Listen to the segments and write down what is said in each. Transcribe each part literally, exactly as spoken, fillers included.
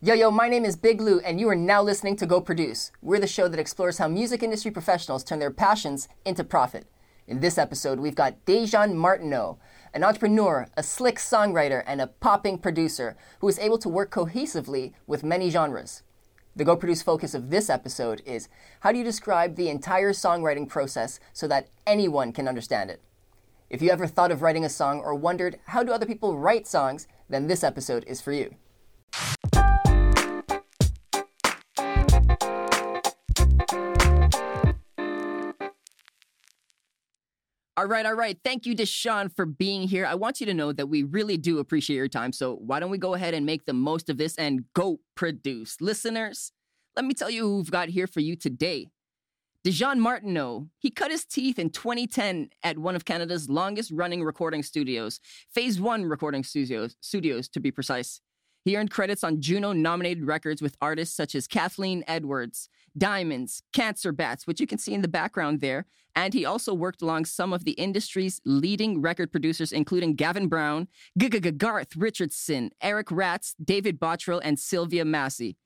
Yo, yo, my name is Big Lou, and you are now listening to Go Produce. We're the show that explores how music industry professionals turn their passions into profit. In this episode, we've got Dajaun Martineau, an entrepreneur, a slick songwriter, and a popping producer who is able to work cohesively with many genres. The Go Produce focus of this episode is how do you describe the entire songwriting process so that anyone can understand it? If you ever thought of writing a song or wondered how do other people write songs, then this episode is for you. All right, all right. Thank you, Dajaun, for being here. I want you to know that we really do appreciate your time. So why don't we go ahead and make the most of this and go produce. Listeners, let me tell you who we've got here for you today. Dajaun Martineau. He cut his teeth in twenty ten at one of Canada's longest-running recording studios, FaZe One Recording Studios, studios to be precise. He earned credits on Juno-nominated records with artists such as Kathleen Edwards, Diamonds, Cancer Bats, which you can see in the background there, and he also worked along some of the industry's leading record producers, including Gavin Brown, Giga Garth Richardson, Eric Ratz, David Bottrill, and Sylvia Massey.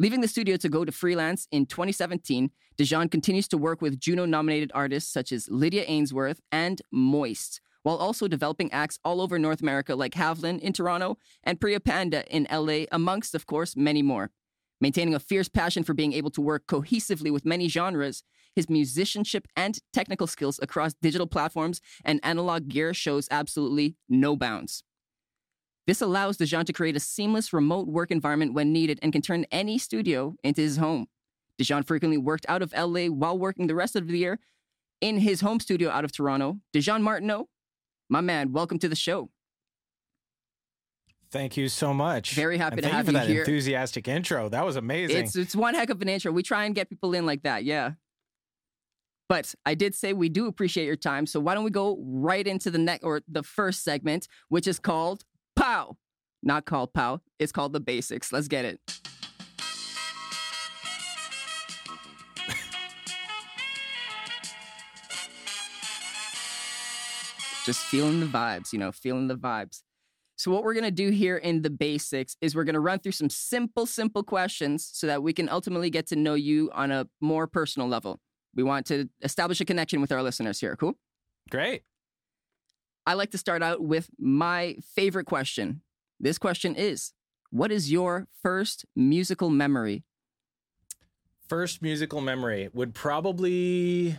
Leaving the studio to go to freelance in twenty seventeen, Dajaun continues to work with Juno-nominated artists such as Lydia Ainsworth and Moist, while also developing acts all over North America like Havlin in Toronto and Priya Panda in L A, amongst, of course, many more. Maintaining a fierce passion for being able to work cohesively with many genres, his musicianship and technical skills across digital platforms and analog gear shows absolutely no bounds. This allows Dajaun to create a seamless remote work environment when needed and can turn any studio into his home. Dajaun frequently worked out of L A while working the rest of the year in his home studio out of Toronto. Dajaun Martineau, my man, welcome to the show. Thank you so much. Very happy and to have you, you here. Thank you for that enthusiastic intro. That was amazing. It's, it's one heck of an intro. We try and get people in like that, yeah. But I did say we do appreciate your time, so why don't we go right into the next or the first segment, which is called P O W. Not called P O W. It's called The Basics. Let's get it. Just feeling the vibes, you know, feeling the vibes. So what we're going to do here in The Basics is we're going to run through some simple, simple questions so that we can ultimately get to know you on a more personal level. We want to establish a connection with our listeners here. Cool? Great. I like to start out with my favorite question. This question is, what is your first musical memory? First musical memory would probably...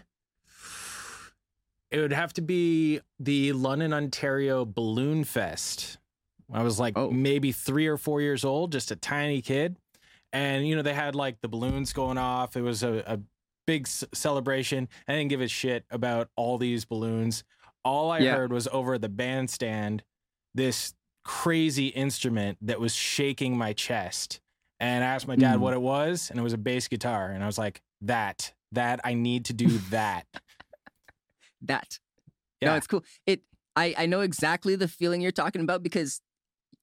It would have to be the London, Ontario Balloon Fest. I was like oh. maybe three or four years old, just a tiny kid. And, you know, they had like the balloons going off. It was a, a big c- celebration. I didn't give a shit about all these balloons. All I yeah. heard was over the bandstand, this crazy instrument that was shaking my chest. And I asked my dad mm. what it was, and it was a bass guitar. And I was like, that, that, I need to do that. That. Yeah. No, it's cool. It I, I know exactly the feeling you're talking about because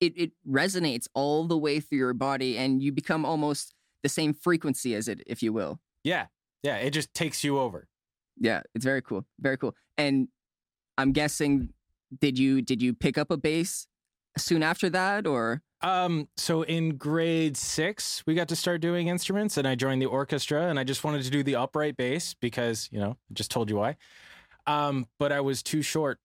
it, it resonates all the way through your body and you become almost the same frequency as it, if you will. Yeah. Yeah. It just takes you over. Yeah. It's very cool. Very cool. And I'm guessing did you did you pick up a bass soon after that or um so in grade six we got to start doing instruments and I joined the orchestra and I just wanted to do the upright bass because, you know, I just told you why. Um, but I was too short,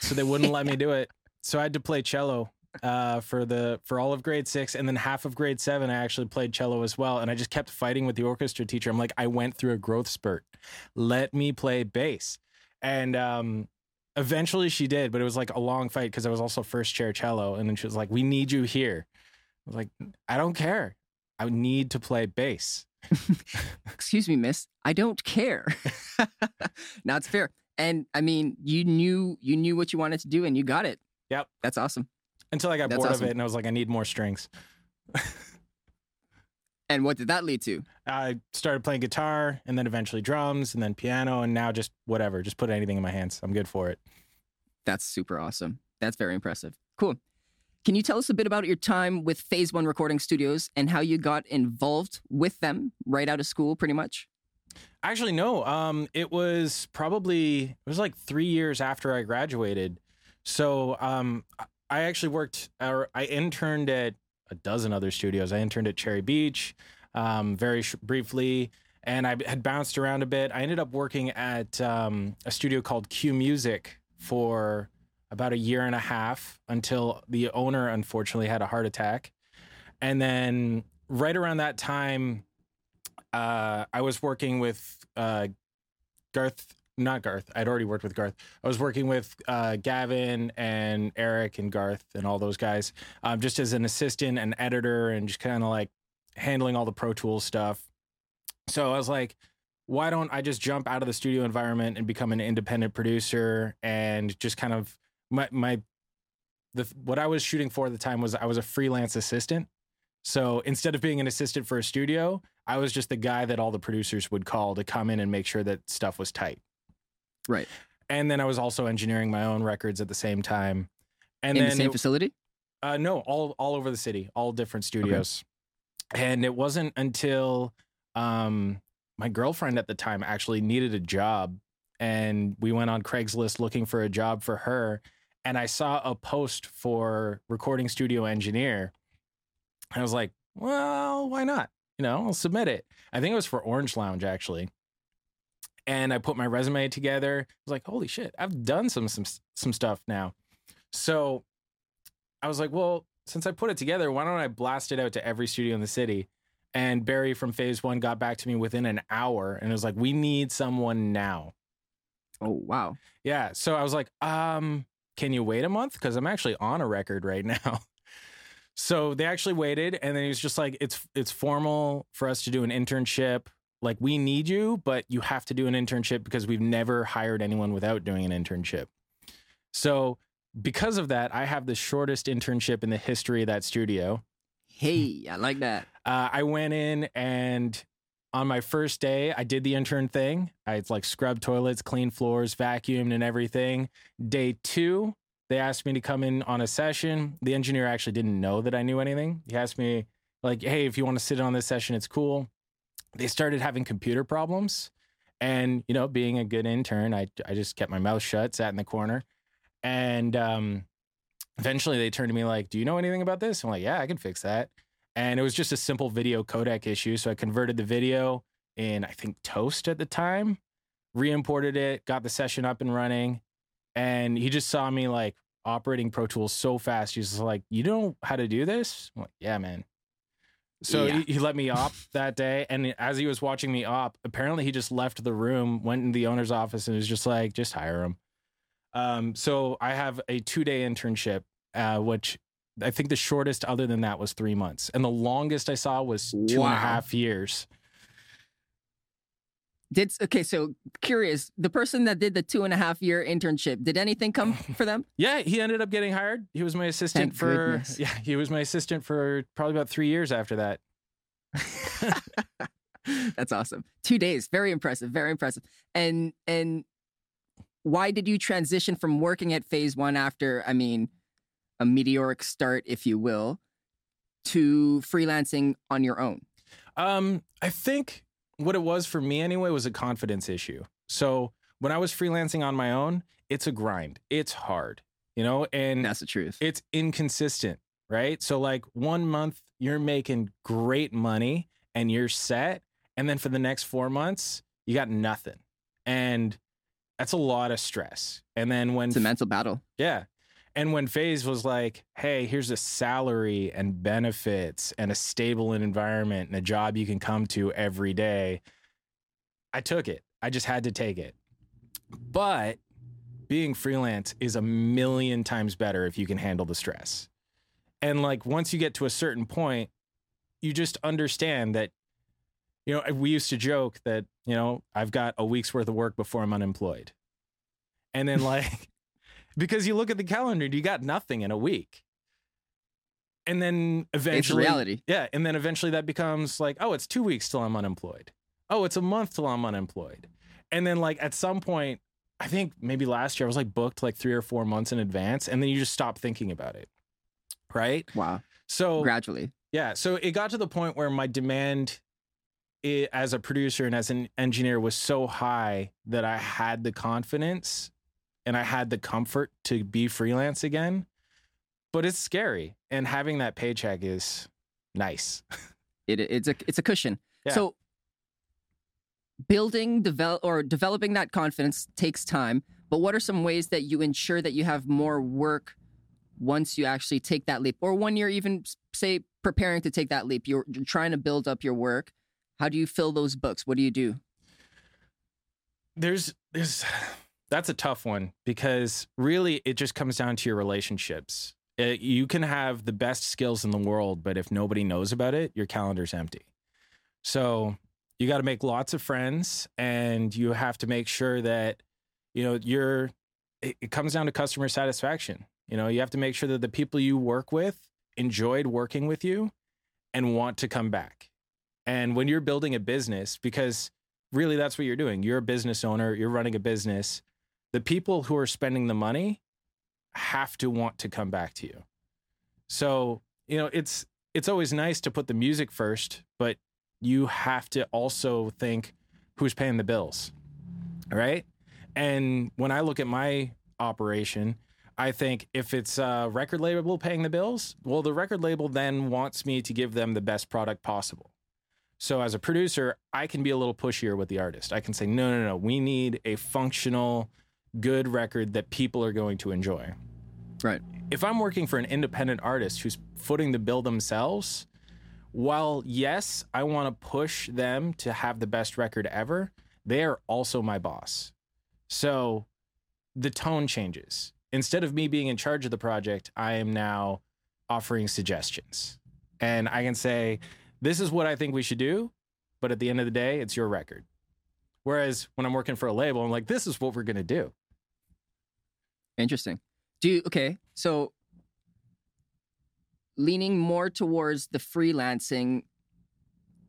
so they wouldn't let me do it. So I had to play cello uh, for the for all of grade six, and then half of grade seven, I actually played cello as well. And I just kept fighting with the orchestra teacher. I'm like, I went through a growth spurt. Let me play bass. And um, eventually she did, but it was like a long fight because I was also first chair cello. And then she was like, we need you here. I was like, I don't care. I need to play bass. Excuse me, miss. I don't care. Now it's fair. And I mean, you knew you knew what you wanted to do and you got it. Yep. That's awesome. Until I got That's bored awesome. of it and I was like, I need more strings. And what did that lead to? I started playing guitar and then eventually drums and then piano and now just whatever. Just put anything in my hands. I'm good for it. That's super awesome. That's very impressive. Cool. Can you tell us a bit about your time with FaZe One Recording Studios and how you got involved with them right out of school pretty much? Actually, no. Um, it was probably, it was like three years after I graduated. So um, I actually worked, or I interned at a dozen other studios. I interned at Cherry Beach um, very sh- briefly, and I had bounced around a bit. I ended up working at um, a studio called Q Music for about a year and a half until the owner, unfortunately, had a heart attack. And then right around that time, uh, I was working with uh, Garth, not Garth. I'd already worked with Garth. I was working with uh, Gavin and Eric and Garth and all those guys, um, just as an assistant and editor and just kind of like handling all the Pro Tools stuff. So I was like, why don't I just jump out of the studio environment and become an independent producer and just kind of my, my, the, what I was shooting for at the time was I was a freelance assistant. So instead of being an assistant for a studio, I was just the guy that all the producers would call to come in and make sure that stuff was tight. Right. And then I was also engineering my own records at the same time. And in then the same it, facility? Uh, no, all, all over the city, all different studios. Okay. And it wasn't until, um, my girlfriend at the time actually needed a job, and we went on Craigslist looking for a job for her. And I saw a post for recording studio engineer. I was like, well, why not? You know, I'll submit it. I think it was for Orange Lounge, actually. And I put my resume together. I was like, holy shit, I've done some, some, some stuff now. So I was like, well, since I put it together, why don't I blast it out to every studio in the city? And Barry from FaZe One got back to me within an hour and was like, we need someone now. Oh, wow. Yeah. So I was like, um, can you wait a month? Because I'm actually on a record right now. So they actually waited. And then he was just like, it's it's formal for us to do an internship. Like, we need you, but you have to do an internship because we've never hired anyone without doing an internship. So because of that, I have the shortest internship in the history of that studio. Hey, I like that. Uh, I went in, and on my first day, I did the intern thing. I like scrubbed toilets, cleaned floors, vacuumed and everything. Day two, they asked me to come in on a session. The engineer actually didn't know that I knew anything. He asked me like, hey, if you want to sit on this session, it's cool. They started having computer problems. And, you know, being a good intern, I, I just kept my mouth shut, sat in the corner. And, um, eventually they turned to me like, do you know anything about this? I'm like, yeah, I can fix that. And it was just a simple video codec issue. So I converted the video in, I think, Toast at the time, re-imported it, got the session up and running. And he just saw me like operating Pro Tools so fast. He's just like, you know how to do this? I'm like, yeah, man. So yeah. he, he let me op that day. And as he was watching me op, apparently he just left the room, went in the owner's office and was just like, just hire him. Um, so I have a two-day internship, uh, which I think the shortest other than that was three months. And the longest I saw was two wow. and a half years. Did Okay, so curious, the person that did the two and a half year internship, did anything come for them? Yeah, he ended up getting hired. He was my assistant Thank for, goodness. yeah, he was my assistant for probably about three years after that. That's awesome. Two days. Very impressive. Very impressive. And, and, why did you transition from working at FaZe One after, I mean, a meteoric start, if you will, to freelancing on your own? Um, I think what it was for me anyway was a confidence issue. So when I was freelancing on my own, it's a grind. It's hard, you know, and that's the truth. It's inconsistent, right? So like one month you're making great money and you're set. And then for the next four months, you got nothing. And that's a lot of stress. And then when it's a mental battle. Yeah. And when FaZe was like, hey, here's a salary and benefits and a stable environment and a job you can come to every day, I took it. I just had to take it. But being freelance is a million times better if you can handle the stress. And like once you get to a certain point, you just understand that, you know, we used to joke that, you know, I've got a week's worth of work before I'm unemployed. And then like, because you look at the calendar, you got nothing in a week. And then eventually, it's reality. Yeah. And then eventually that becomes like, oh, it's two weeks till I'm unemployed. Oh, it's a month till I'm unemployed. And then like at some point, I think maybe last year I was like booked like three or four months in advance. And then you just stop thinking about it. Right. Wow. So gradually. Yeah. So it got to the point where my demand It, as a producer and as an engineer was so high that I had the confidence and I had the comfort to be freelance again. but it's scary. And having that paycheck is nice. it it's a it's a cushion. Yeah. So building develop or developing that confidence takes time. But what are some ways that you ensure that you have more work once you actually take that leap, or when you're even, say, preparing to take that leap, you're, you're trying to build up your work? How do you fill those books? What do you do? There's, there's, that's a tough one, because really it just comes down to your relationships. It, you can have the best skills in the world, but if nobody knows about it, your calendar's empty. So you got to make lots of friends, and you have to make sure that, you know, you're, it, it comes down to customer satisfaction. You know, you have to make sure that the people you work with enjoyed working with you and want to come back. And when you're building a business, because really that's what you're doing, you're a business owner, you're running a business, the people who are spending the money have to want to come back to you. So, you know, it's it's always nice to put the music first, but you have to also think, who's paying the bills, right? And when I look at my operation, I think if it's a record label paying the bills, well, the record label then wants me to give them the best product possible. So as a producer, I can be a little pushier with the artist. I can say, no, no, no, we need a functional, good record that people are going to enjoy. Right. If I'm working for an independent artist who's footing the bill themselves, while yes, I want to push them to have the best record ever, they are also my boss. So the tone changes. Instead of me being in charge of the project, I am now offering suggestions. And I can say, this is what I think we should do, but at the end of the day, it's your record. Whereas when I'm working for a label, I'm like, this is what we're going to do. Interesting. Do you, okay, so leaning more towards the freelancing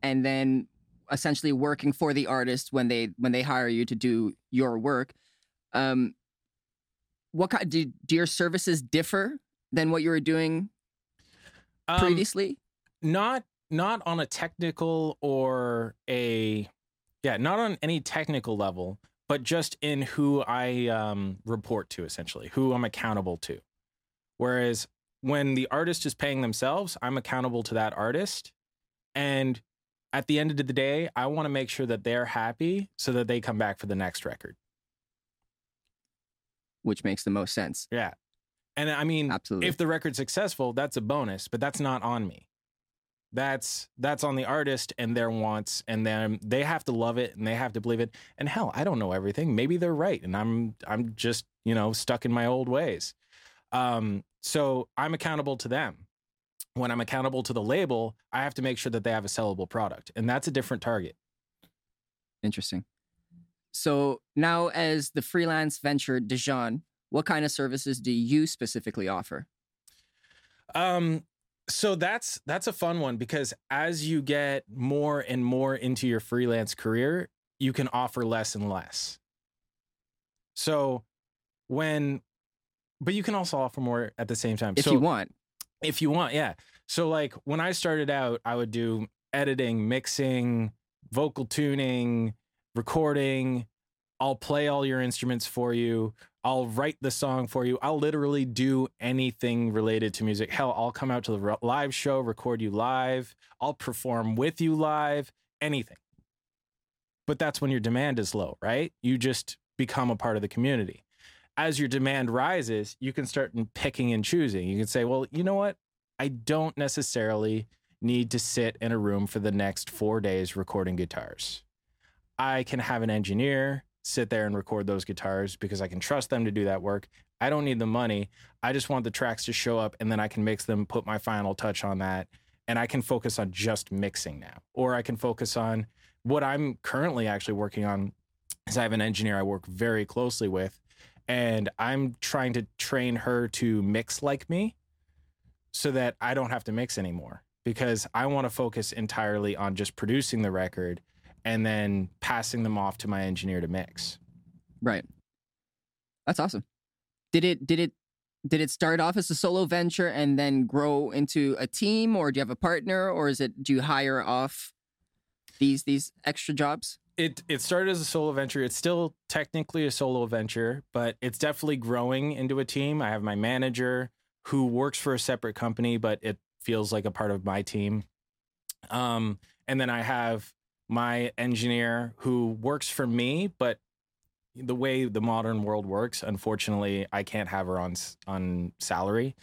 and then essentially working for the artist when they when they hire you to do your work, um, What kind do, do your services differ than what you were doing previously? Um, not not on a technical or a yeah, not on any technical level, but just in who I um, report to, essentially, who I'm accountable to. Whereas when the artist is paying themselves, I'm accountable to that artist, and at the end of the day, I want to make sure that they're happy so that they come back for the next record. Which makes the most sense. Yeah. And I mean, absolutely. If the record's successful, that's a bonus, but that's not on me. That's that's on the artist and their wants, and then they have to love it and they have to believe it. And hell, I don't know everything. Maybe they're right, and I'm I'm just, you know, stuck in my old ways. Um, so I'm accountable to them. When I'm accountable to the label, I have to make sure that they have a sellable product, and that's a different target. Interesting. So now, as the freelance venture Dajaun, what kind of services do you specifically offer? Um, so that's that's a fun one, because as you get more and more into your freelance career, you can offer less and less. So when, but you can also offer more at the same time. If so, you want. If you want, yeah. So like when I started out, I would do editing, mixing, vocal tuning, recording. I'll play all your instruments for you. I'll write the song for you. I'll literally do anything related to music. Hell, I'll come out to the live show, record you live. I'll perform with you live, anything. But that's when your demand is low, right? You just become a part of the community. As your demand rises, you can start picking and choosing. You can say, well, you know what? I don't necessarily need to sit in a room for the next four days recording guitars. I can have an engineer sit there and record those guitars because I can trust them to do that work. I don't need the money. I just want the tracks to show up, and then I can mix them, put my final touch on that, and I can focus on just mixing now. Or I can focus on what I'm currently actually working on, is I have an engineer I work very closely with, and I'm trying to train her to mix like me so that I don't have to mix anymore, because I want to focus entirely on just producing the record and then passing them off to my engineer to mix. Right. That's awesome. Did it did it did it start off as a solo venture and then grow into a team, or do you have a partner, or is it do you hire off these these extra jobs? It it started as a solo venture. It's still technically a solo venture, but it's definitely growing into a team. I have my manager, who works for a separate company, but it feels like a part of my team. Um, and then I have my engineer who works for me, but the way the modern world works, unfortunately, I can't have her on on salary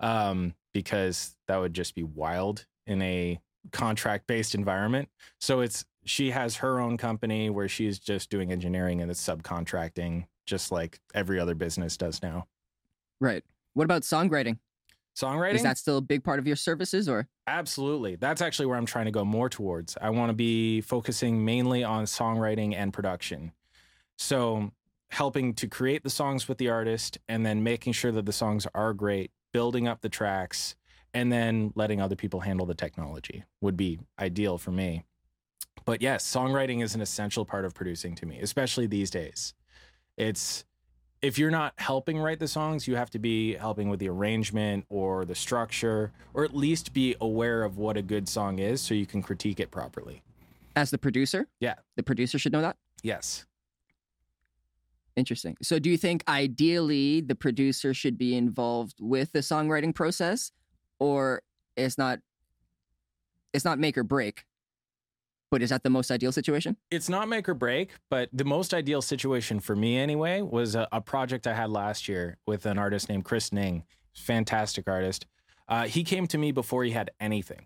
um, because that would just be wild in a contract-based environment. So it's she has her own company where she's just doing engineering and it's subcontracting, just like every other business does now. Right. What about songwriting? Songwriting? Is that still a big part of your services, or? Absolutely. That's actually where I'm trying to go more towards. I want to be focusing mainly on songwriting and production. So helping to create the songs with the artist and then making sure that the songs are great, building up the tracks, and then letting other people handle the technology would be ideal for me. But yes, songwriting is an essential part of producing to me, especially these days. It's if you're not helping write the songs, you have to be helping with the arrangement or the structure, or at least be aware of what a good song is so you can critique it properly. As the producer? Yeah. The producer should know that? Yes. Interesting. So do you think ideally the producer should be involved with the songwriting process, or it's not it's not make or break? But is that the most ideal situation? It's not make or break, but the most ideal situation for me anyway was a, a project I had last year with an artist named Chris Ning, fantastic artist. Uh, he came to me before he had anything.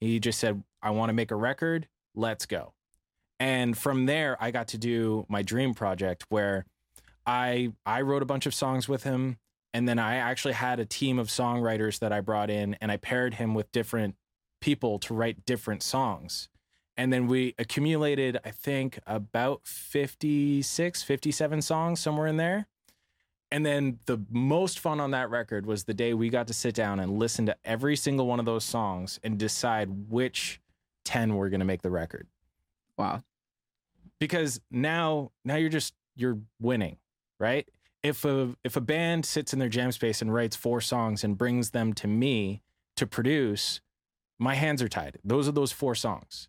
He just said, I want to make a record. Let's go. And from there, I got to do my dream project where I I wrote a bunch of songs with him. And then I actually had a team of songwriters that I brought in, and I paired him with different people to write different songs. And then we accumulated, I think, about fifty-six, fifty-seven songs, somewhere in there. And then the most fun on that record was the day we got to sit down and listen to every single one of those songs and decide which ten were going to make the record. Wow. Because now now you're just, you're winning, right? If a, if a band sits in their jam space and writes four songs and brings them to me to produce, my hands are tied. Those are those four songs.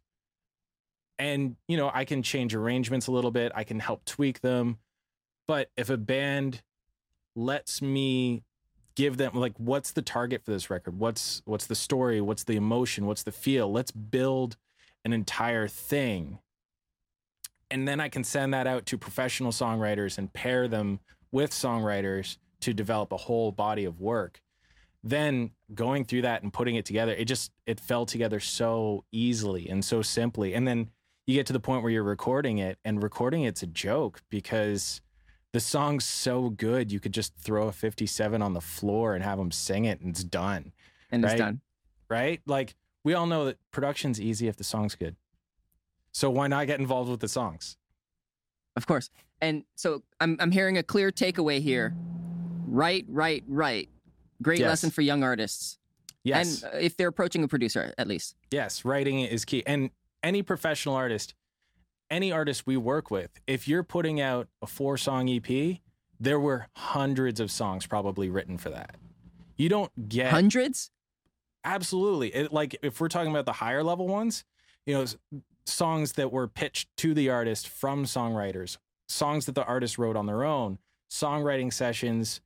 And, you know, I can change arrangements a little bit. I can help tweak them. But if a band lets me give them, like, what's the target for this record? What's what's the story? What's the emotion? What's the feel? Let's build an entire thing. And then I can send that out to professional songwriters and pair them with songwriters to develop a whole body of work. Then going through that and putting it together, it just, it fell together so easily and so simply. And then you get to the point where you're recording it, and recording it's a joke because the song's so good, you could just throw a fifty-seven on the floor and have them sing it, and it's done. And right? It's done. Right? Like, we all know that production's easy if the song's good. So why not get involved with the songs? Of course. And so I'm I'm hearing a clear takeaway here. Right, right, right. Great yes. Lesson for young artists. Yes. And if they're approaching a producer, at least. Yes, writing is key. And any professional artist, any artist we work with, if you're putting out a four-song E P, there were hundreds of songs probably written for that. You don't get... Hundreds? Absolutely. It, like, if we're talking about the higher level ones, you know, songs that were pitched to the artist from songwriters, songs that the artist wrote on their own, songwriting sessions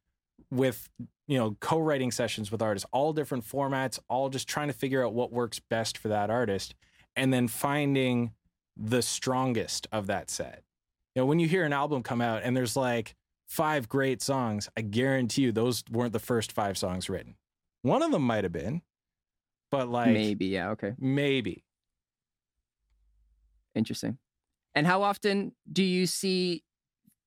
with, you know, co-writing sessions with artists, all different formats, all just trying to figure out what works best for that artist, and then finding the strongest of that set. You know, when you hear an album come out and there's like five great songs, I guarantee you those weren't the first five songs written. One of them might have been, but like... Maybe, yeah, okay. Maybe. Interesting. And how often do you see,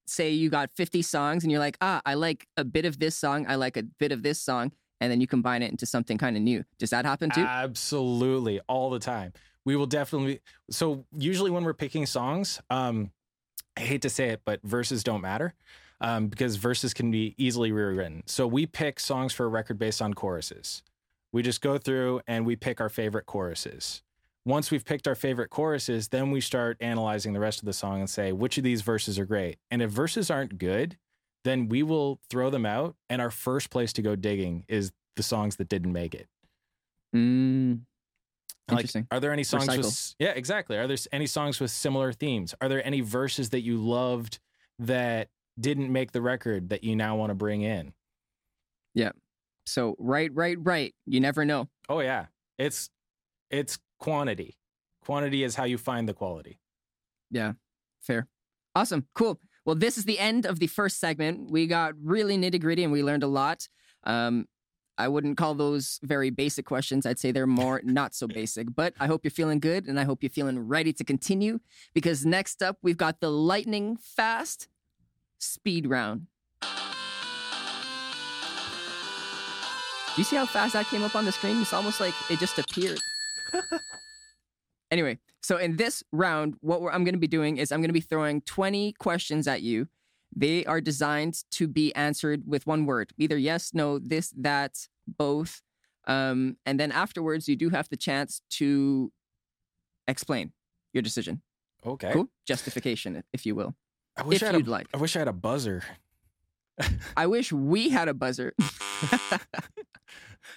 say you got fifty songs and you're like, ah, I like a bit of this song, I like a bit of this song, and then you combine it into something kind of new. Does that happen too? Absolutely. All the time. We will definitely. So usually when we're picking songs, um, I hate to say it, but verses don't matter um, because verses can be easily rewritten. So we pick songs for a record based on choruses. We just go through and we pick our favorite choruses. Once we've picked our favorite choruses, then we start analyzing the rest of the song and say, which of these verses are great? And if verses aren't good, then we will throw them out. And our first place to go digging is the songs that didn't make it. Mm. Interesting. Like, are there any songs Recycle. with, yeah, exactly. Are there any songs with similar themes? Are there any verses that you loved that didn't make the record that you now want to bring in? Yeah. So right, right, right. You never know. Oh, yeah. It's it's quantity. Quantity is how you find the quality. Yeah, fair. Awesome. Cool. Well, this is the end of the first segment. We got really nitty gritty and we learned a lot. Um, I wouldn't call those very basic questions. I'd say they're more not so basic, but I hope you're feeling good and I hope you're feeling ready to continue, because next up we've got the lightning fast speed round. Do you see how fast that came up on the screen? It's almost like it just appeared. Anyway, so in this round, what we're, I'm going to be doing is I'm going to be throwing twenty questions at you. They are designed to be answered with one word, either yes, no, this, that, both. Um, and then afterwards, you do have the chance to explain your decision. Okay. Cool. Justification, if you will. I wish if I had you'd a, like. I wish I had a buzzer. I wish we had a buzzer.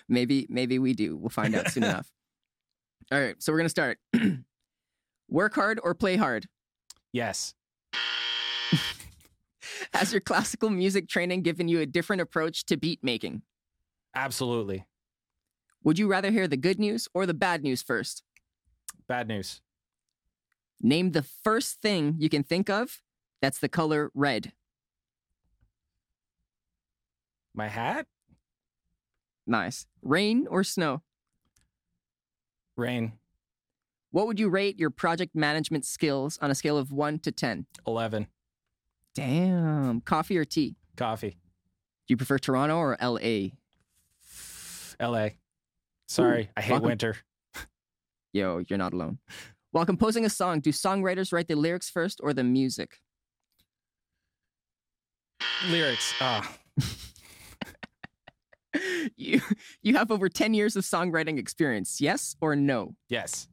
maybe, maybe we do. We'll find out soon enough. All right. So we're going to start. Work hard or play hard? Yes. Has your classical music training given you a different approach to beat making? Absolutely. Would you rather hear the good news or the bad news first? Bad news. Name the first thing you can think of that's the color red. My hat? Nice. Rain or snow? Rain. What would you rate your project management skills on a scale of one to ten? eleven. Damn. Coffee or tea? Coffee. Do you prefer Toronto or L A? L A. Sorry, Ooh, I hate welcome. winter. Yo, you're not alone. While composing a song, do songwriters write the lyrics first or the music? Lyrics. Ah. Oh. You you have over ten years of songwriting experience, yes or no? Yes.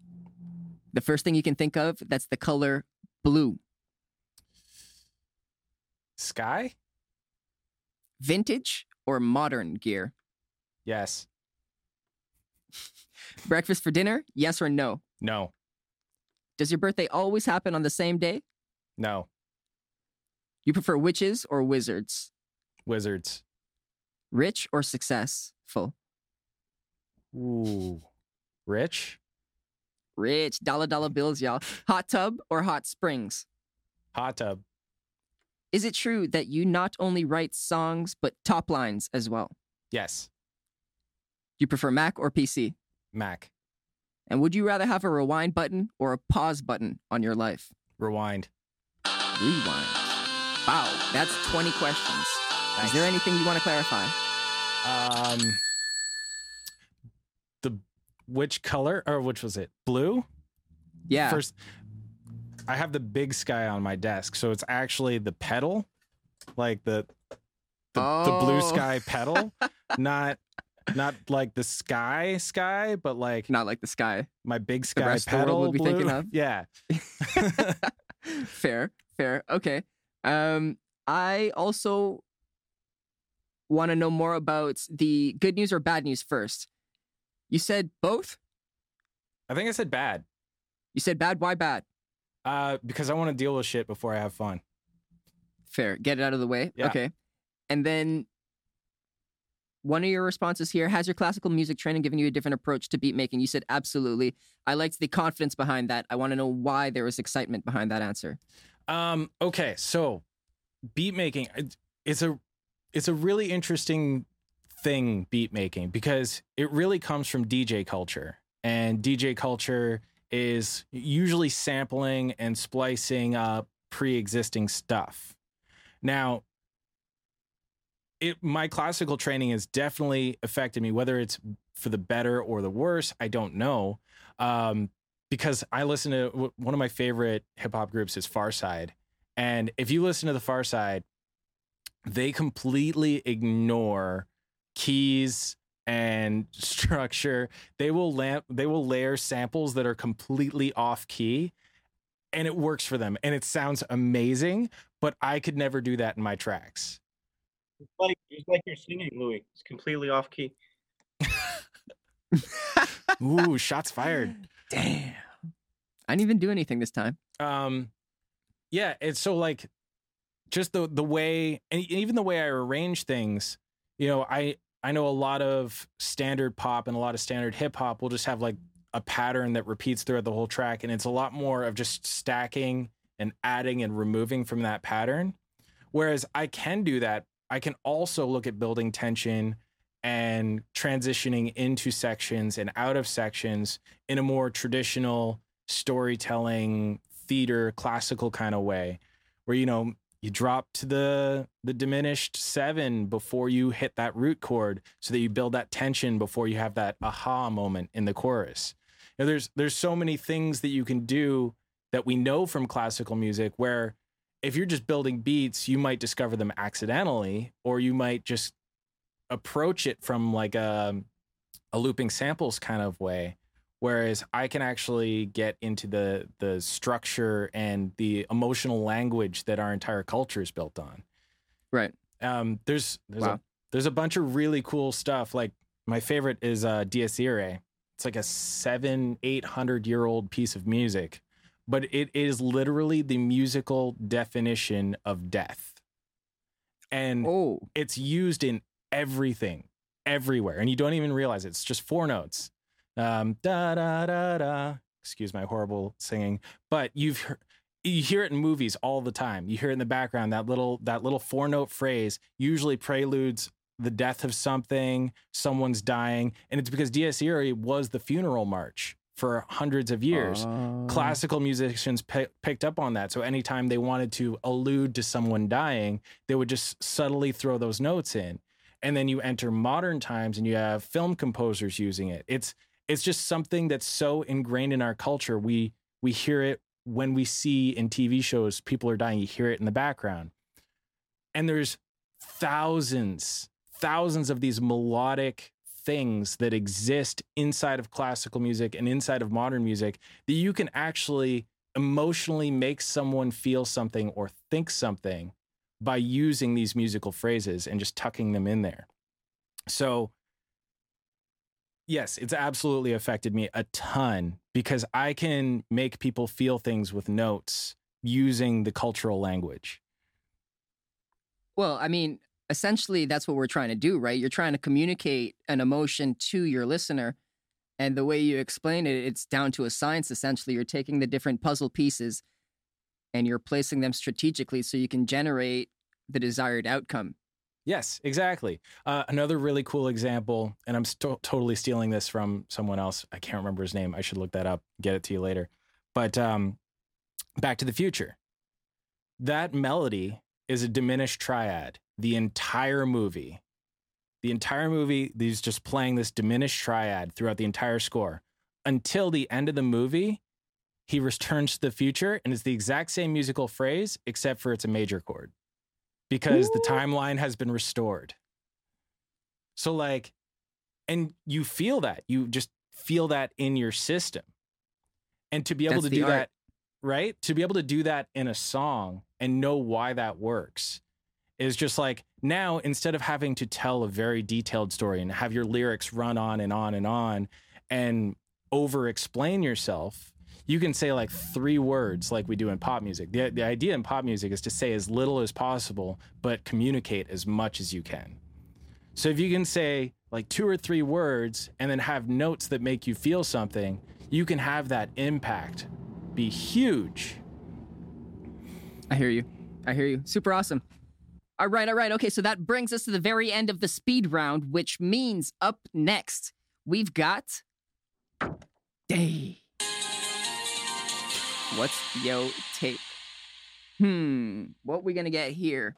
The first thing you can think of, that's the color blue. Sky? Vintage or modern gear? Yes. Breakfast for dinner, yes or no? No. Does your birthday always happen on the same day? No. You prefer witches or wizards? Wizards. Rich or successful? Ooh. Rich? Rich. Dollar dollar bills, y'all. Hot tub or hot springs? Hot tub. Is it true that you not only write songs, but top lines as well? Yes. Do you prefer Mac or P C? Mac. And would you rather have a rewind button or a pause button on your life? Rewind. Rewind. Wow, that's twenty questions. Nice. Is there anything you want to clarify? Um, the which color or which was it? Blue? Yeah. First, I have the Big Sky on my desk, so it's actually the pedal, like the the, oh. the blue sky pedal, not not like the sky sky, but like not like the sky. My Big Sky the rest pedal of the world would be blue. Thinking of. Yeah. Fair, fair. Okay. Um, I also want to know more about the good news or bad news first. You said both? I think I said bad. You said bad? Why bad? Uh, because I want to deal with shit before I have fun. Fair. Get it out of the way. Yeah. Okay. And then one of your responses here, has your classical music training given you a different approach to beat making? You said absolutely. I liked the confidence behind that. I want to know why there was excitement behind that answer. Um, okay. So beat making, it's a, It's a really interesting thing, beat making, because it really comes from D J culture. And D J culture is usually sampling and splicing up pre-existing stuff. Now, it, my classical training has definitely affected me, whether it's for the better or the worse, I don't know. Um, because I listen to one of my favorite hip hop groups is Far Side. And if you listen to the Far Side, they completely ignore keys and structure. They will lamp, they will layer samples that are completely off key, and it works for them. And it sounds amazing, but I could never do that in my tracks. It's like, it's like you're singing, Louis. It's completely off key. Ooh, shots fired. Damn. I didn't even do anything this time. Um, yeah, it's so like... Just the the way, and even the way I arrange things, you know, I I know a lot of standard pop and a lot of standard hip hop will just have like a pattern that repeats throughout the whole track. And it's a lot more of just stacking and adding and removing from that pattern. Whereas I can do that. I can also look at building tension and transitioning into sections and out of sections in a more traditional storytelling, theater, classical kind of way where, you know, you drop to the the diminished seven before you hit that root chord so that you build that tension before you have that aha moment in the chorus. You know, there's there's so many things that you can do that we know from classical music where if you're just building beats, you might discover them accidentally, or you might just approach it from like a, a looping samples kind of way. Whereas I can actually get into the the structure and the emotional language that our entire culture is built on. Right. Um, there's there's, wow. a, there's a bunch of really cool stuff. Like my favorite is uh, Dies Irae. It's like a seven, eight hundred year old piece of music, but it is literally the musical definition of death, and oh. it's used in everything, everywhere, and you don't even realize it. It's just four notes. Um, da da da da. Excuse my horrible singing, but you've heard, you hear it in movies all the time. You hear it in the background, that little that little four note phrase usually preludes the death of something, someone's dying, and it's because Dies Irae was the funeral march for hundreds of years. Uh... Classical musicians p- picked up on that, so anytime they wanted to allude to someone dying, they would just subtly throw those notes in, and then you enter modern times and you have film composers using it. It's It's just something that's so ingrained in our culture. We we hear it when we see in T V shows, people are dying. You hear it in the background. And there's thousands, thousands of these melodic things that exist inside of classical music and inside of modern music that you can actually emotionally make someone feel something or think something by using these musical phrases and just tucking them in there. So... yes, it's absolutely affected me a ton because I can make people feel things with notes using the cultural language. Well, I mean, essentially that's what we're trying to do, right? You're trying to communicate an emotion to your listener. And the way you explain it, it's down to a science, essentially. You're taking the different puzzle pieces and you're placing them strategically so you can generate the desired outcome. Yes, exactly. Uh, another really cool example, and I'm st- totally stealing this from someone else. I can't remember his name. I should look that up, get it to you later. But um, Back to the Future. That melody is a diminished triad. The entire movie, the entire movie, he's just playing this diminished triad throughout the entire score until the end of the movie. He returns to the future and it's the exact same musical phrase, except for it's a major chord. Because Ooh. The timeline has been restored. So like, and you feel that. You just feel that in your system. And to be able That's to do art. that, right? To be able to do that in a song and know why that works is just like, now instead of having to tell a very detailed story and have your lyrics run on and on and on and over-explain yourself, you can say like three words like we do in pop music. The, the idea in pop music is to say as little as possible, but communicate as much as you can. So if you can say like two or three words and then have notes that make you feel something, you can have that impact be huge. I hear you. I hear you. Super awesome. All right. All right. Okay. So that brings us to the very end of the speed round, which means up next, we've got Day. What's Yo Take? Hmm, what we gonna get here?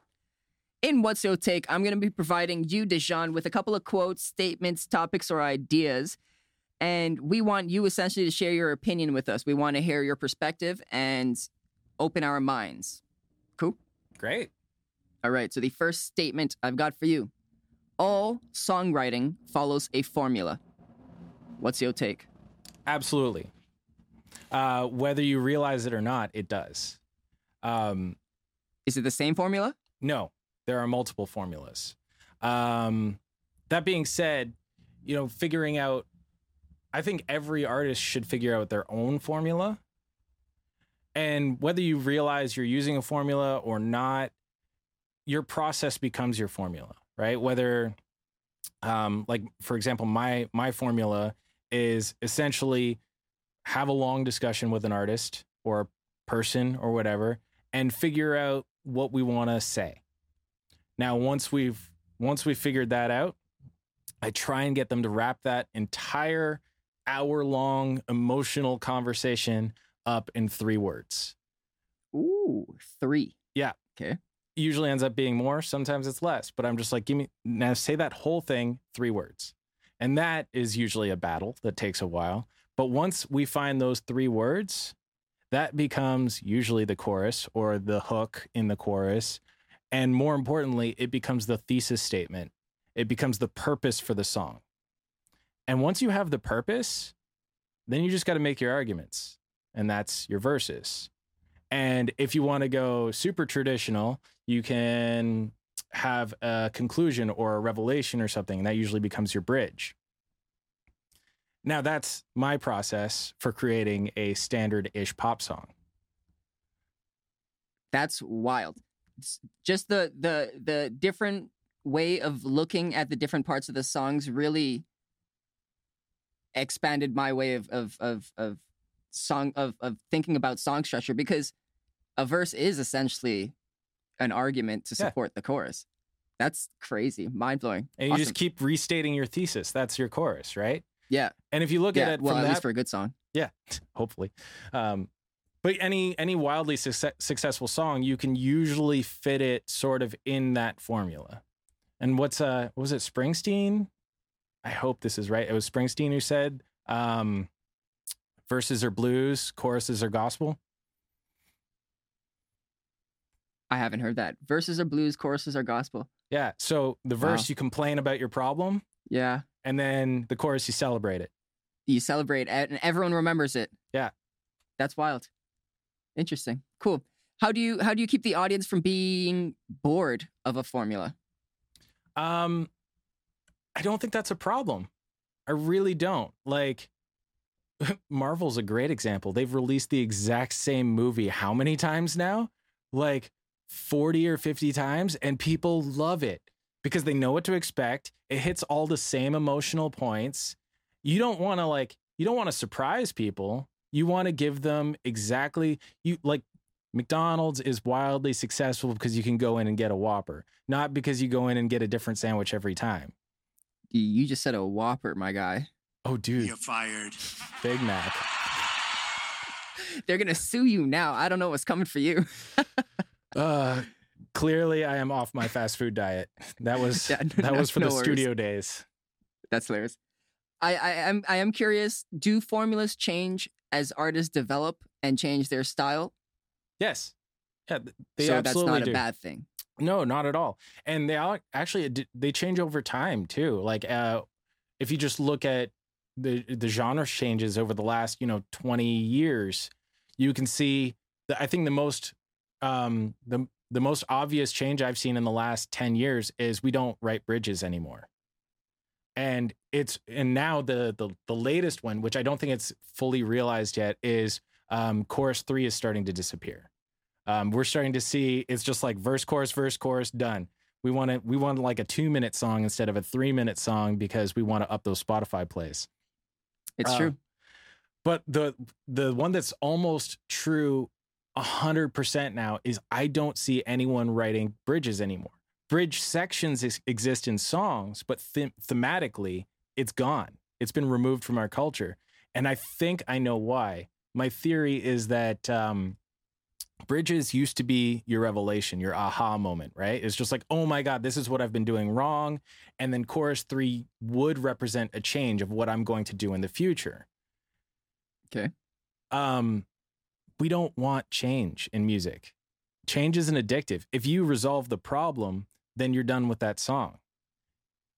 In What's Yo Take, I'm gonna be providing you, Dajaun, with a couple of quotes, statements, topics, or ideas. And we want you essentially to share your opinion with us. We want to hear your perspective and open our minds. Cool? Great. All right, so the first statement I've got for you. All songwriting follows a formula. What's Yo Take? Absolutely. Uh, whether you realize it or not, it does. Um, Is it the same formula? No, there are multiple formulas. Um, that being said, you know, figuring out, I think every artist should figure out their own formula. And whether you realize you're using a formula or not, your process becomes your formula, right? Whether um, like, for example, my my formula is essentially have a long discussion with an artist or a person or whatever and figure out what we want to say. Now, once we've once we've figured that out, I try and get them to wrap that entire hour-long emotional conversation up in three words. Ooh, three. Yeah. Okay. Usually ends up being more. Sometimes it's less. But I'm just like, give me now. Say that whole thing, three words, and that is usually a battle that takes a while. But once we find those three words, that becomes usually the chorus or the hook in the chorus, and more importantly, it becomes the thesis statement. It becomes the purpose for the song. And once you have the purpose, then you just got to make your arguments, and that's your verses. And if you want to go super traditional, you can have a conclusion or a revelation or something, and that usually becomes your bridge. Now, that's my process for creating a standard-ish pop song. That's wild. It's just the the the different way of looking at the different parts of the songs really expanded my way of of of of song of of thinking about song structure, because a verse is essentially an argument to support yeah. the chorus. That's crazy, mind-blowing. And awesome. You just keep restating your thesis. That's your chorus, right? Yeah. And if you look yeah. at it, well, from at that, least for a good song. Yeah, hopefully. Um, but any any wildly success, successful song, you can usually fit it sort of in that formula. And what's uh, what was it, Springsteen? I hope this is right. It was Springsteen who said, um, verses are blues, choruses are gospel. I haven't heard that. Verses are blues, choruses are gospel. Yeah. So the verse, wow. you complain about your problem. Yeah. And then the chorus, you celebrate it. You celebrate and everyone remembers it. Yeah. That's wild. Interesting. Cool. How do you how do you keep the audience from being bored of a formula? Um, I don't think that's a problem. I really don't. Like, Marvel's a great example. They've released the exact same movie how many times now? Like forty or fifty times, and people love it because they know what to expect. It hits all the same emotional points. You don't want to like you don't want to surprise people. You want to give them exactly you like McDonald's is wildly successful because you can go in and get a Whopper, not because you go in and get a different sandwich every time. You just said a Whopper, my guy. Oh, dude. You're fired. Big Mac. They're going to sue you now. I don't know what's coming for you. uh, clearly, I am off my fast food diet. That was yeah, no, that was for no the worries. Studio days. That's hilarious. I, I, am, I am curious, do formulas change as artists develop and change their style? Yes. Yeah, they so absolutely that's not do. A bad thing. No, not at all. And they all, actually, they change over time, too. Like, uh, if you just look at the the genre changes over the last, you know, twenty years, you can see the, I think the most um, the the most obvious change I've seen in the last ten years is we don't write bridges anymore. And it's and now the the, the latest one, which I don't think it's fully realized yet, is um, chorus three is starting to disappear. Um, we're starting to see it's just like verse, chorus, verse, chorus, done. We want to we want like a two minute song instead of a three minute song because we want to up those Spotify plays. It's uh, true. But the the one that's almost true one hundred percent now is I don't see anyone writing bridges anymore. Bridge sections is, exist in songs, but them- thematically, it's gone. It's been removed from our culture. And I think I know why. My theory is that um, bridges used to be your revelation, your aha moment, right? It's just like, oh my God, this is what I've been doing wrong. And then chorus three would represent a change of what I'm going to do in the future. Okay. Um, we don't want change in music. Change isn't addictive. If you resolve the problem, then you're done with that song.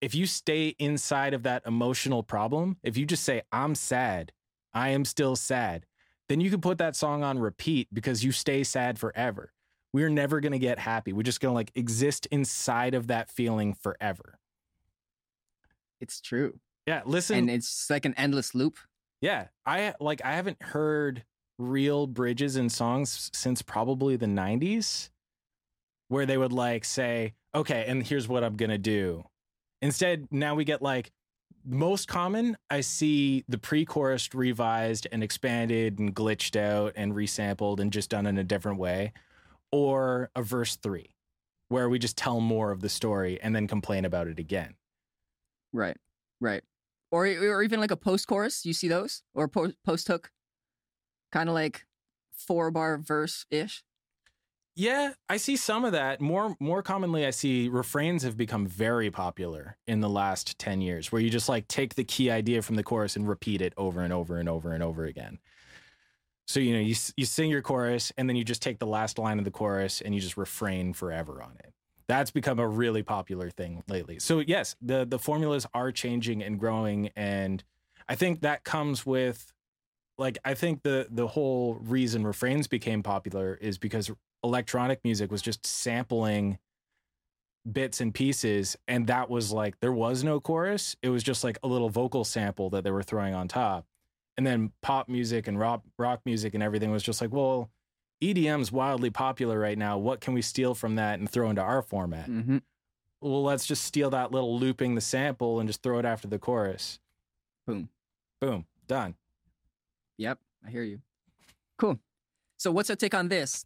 If you stay inside of that emotional problem, if you just say, I'm sad, I am still sad, then you can put that song on repeat because you stay sad forever. We're never going to get happy. We're just going to like exist inside of that feeling forever. It's true. Yeah, listen. And it's like an endless loop. Yeah, I like I haven't heard real bridges in songs since probably the nineties where they would like say, "Okay, and here's what I'm going to do." Instead, now we get like, most common, I see the pre-chorus revised and expanded and glitched out and resampled and just done in a different way, or a verse three, where we just tell more of the story and then complain about it again. Right, right. Or or even like a post-chorus, you see those? Or po- post-hook? Kind of like four-bar verse-ish? Yeah, I see some of that. More more commonly, I see refrains have become very popular in the last ten years, where you just like take the key idea from the chorus and repeat it over and over and over and over again. So, you know, you you sing your chorus and then you just take the last line of the chorus and you just refrain forever on it. That's become a really popular thing lately. So, yes, the the formulas are changing and growing. And I think that comes with, like, I think the the whole reason refrains became popular is because electronic music was just sampling bits and pieces, and that was like, there was no chorus. It was just like a little vocal sample that they were throwing on top. And then pop music and rock, rock music and everything was just like, well, E D M's wildly popular right now. What can we steal from that and throw into our format? Mm-hmm. Well, let's just steal that little looping the sample and just throw it after the chorus. Boom. Boom. Done. Yep. I hear you. Cool. So what's our take on this?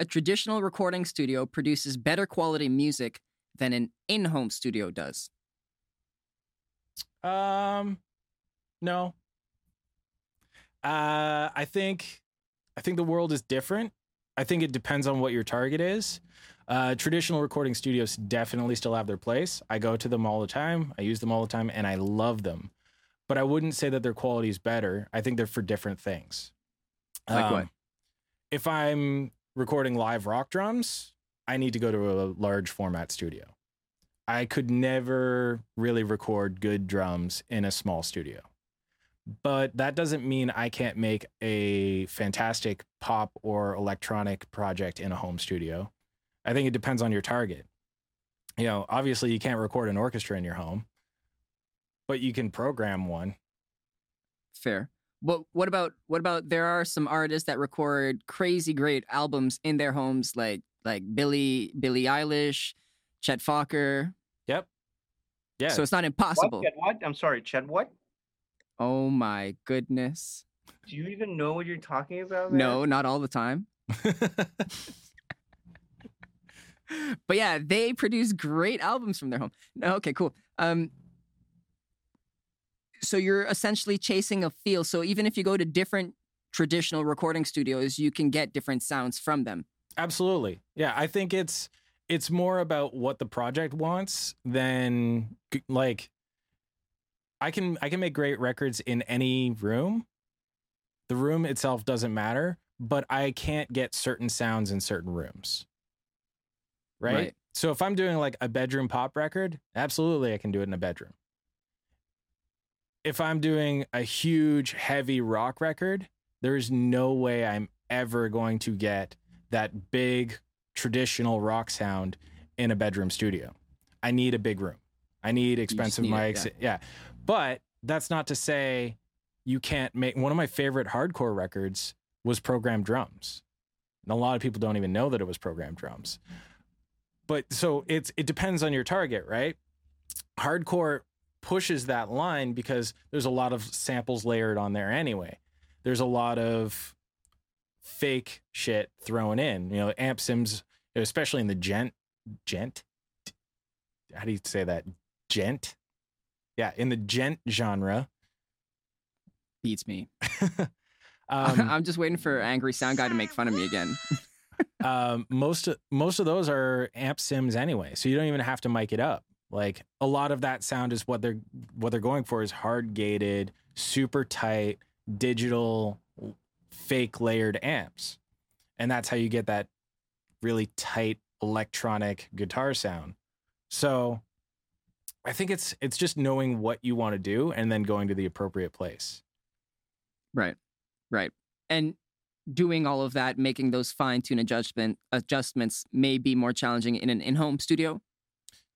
A traditional recording studio produces better quality music than an in-home studio does. Um, no. Uh, I think, I think the world is different. I think it depends on what your target is. Uh, traditional recording studios definitely still have their place. I go to them all the time. I use them all the time, and I love them. But I wouldn't say that their quality is better. I think they're for different things. Like um, what? If I'm recording live rock drums, I need to go to a large format studio. I could never really record good drums in a small studio. But that doesn't mean I can't make a fantastic pop or electronic project in a home studio. I think it depends on your target. You know, obviously you can't record an orchestra in your home, but you can program one. Fair. Well, what about what about there are some artists that record crazy great albums in their homes, like like Billie Billie Eilish, Chet Faulker. Yep. Yeah. So it's not impossible. What? Chet what? I'm sorry, Chet what? Oh my goodness. Do you even know what you're talking about there? No, not all the time. But yeah, they produce great albums from their home. Okay, cool. Um So you're essentially chasing a feel. So even if you go to different traditional recording studios, you can get different sounds from them. Absolutely. Yeah, I think it's it's more about what the project wants than, like, I can I can make great records in any room. The room itself doesn't matter, but I can't get certain sounds in certain rooms. Right? Right. So if I'm doing like a bedroom pop record, absolutely I can do it in a bedroom. If I'm doing a huge, heavy rock record, there is no way I'm ever going to get that big, traditional rock sound in a bedroom studio. I need a big room. I need expensive need mics. It, yeah. yeah. But that's not to say you can't make... One of my favorite hardcore records was programmed drums. And a lot of people don't even know that it was programmed drums. But so it's it depends on your target, right? Hardcore pushes that line because there's a lot of samples layered on there anyway. There's a lot of fake shit thrown in, you know, amp sims, especially in the gent, gent, how do you say that? Gent? Yeah. In the gent genre. Beats me. um, I'm just waiting for Angry Sound Guy to make fun of me again. um, most, most of those are amp sims anyway. So you don't even have to mic it up. Like a lot of that sound is what they're what they're going for is hard gated, super tight, digital, fake layered amps. And that's how you get that really tight electronic guitar sound. So I think it's it's just knowing what you want to do and then going to the appropriate place. Right. Right. And doing all of that, making those fine tune adjustment adjustments may be more challenging in an in-home studio.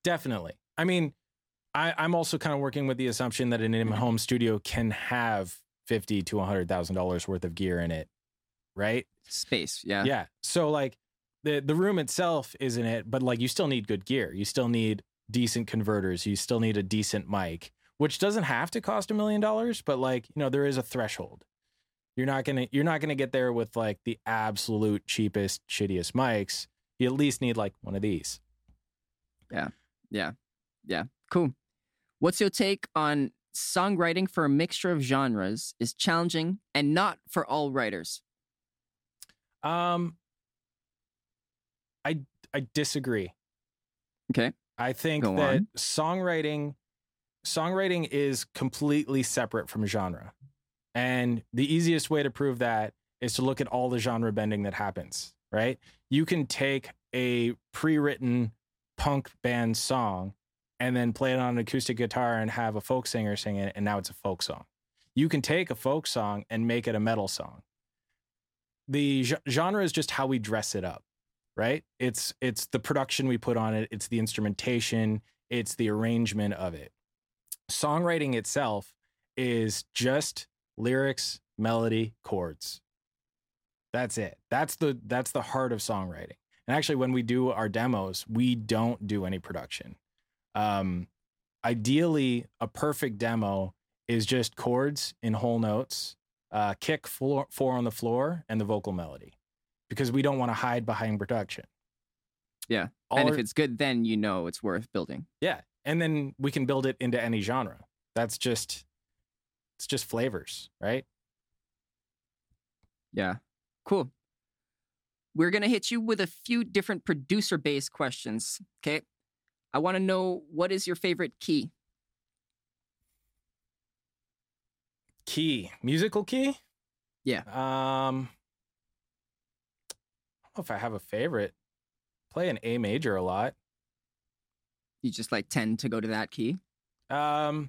Definitely. I mean, I, I'm also kind of working with the assumption that an in-home studio can have fifty to one hundred thousand dollars worth of gear in it, right? Space, yeah, yeah. So like, the the room itself isn't it, but like you still need good gear. You still need decent converters. You still need a decent mic, which doesn't have to cost a million dollars, but like, you know, there is a threshold. You're not going to, you're not going to get there with like the absolute cheapest, shittiest mics. You at least need like one of these. Yeah. Yeah. Yeah. Cool. What's your take on songwriting for a mixture of genres is challenging and not for all writers? Um, I, I disagree. Okay. I think Go that on. songwriting, songwriting is completely separate from genre. And the easiest way to prove that is to look at all the genre bending that happens, right? You can take a pre-written punk band song and then play it on an acoustic guitar and have a folk singer sing it, and now it's a folk song. You can take a folk song and make it a metal song. The genre is just how we dress it up, right? It's it's the production we put on it, it's the instrumentation, it's the arrangement of it. Songwriting itself is just lyrics, melody, chords. That's it. That's the that's the heart of songwriting. And actually, when we do our demos, we don't do any production. Um, ideally, a perfect demo is just chords in whole notes, uh, kick four, four on the floor, and the vocal melody, because we don't want to hide behind production. Yeah. All and if our, it's good, then you know it's worth building. Yeah. And then we can build it into any genre. That's just, it's just flavors, right? Yeah. Cool. We're going to hit you with a few different producer-based questions, okay? I want to know, what is your favorite key? Key? Musical key? Yeah. Um, I don't know if I have a favorite. Play an A major a lot. You just, like, tend to go to that key? Um...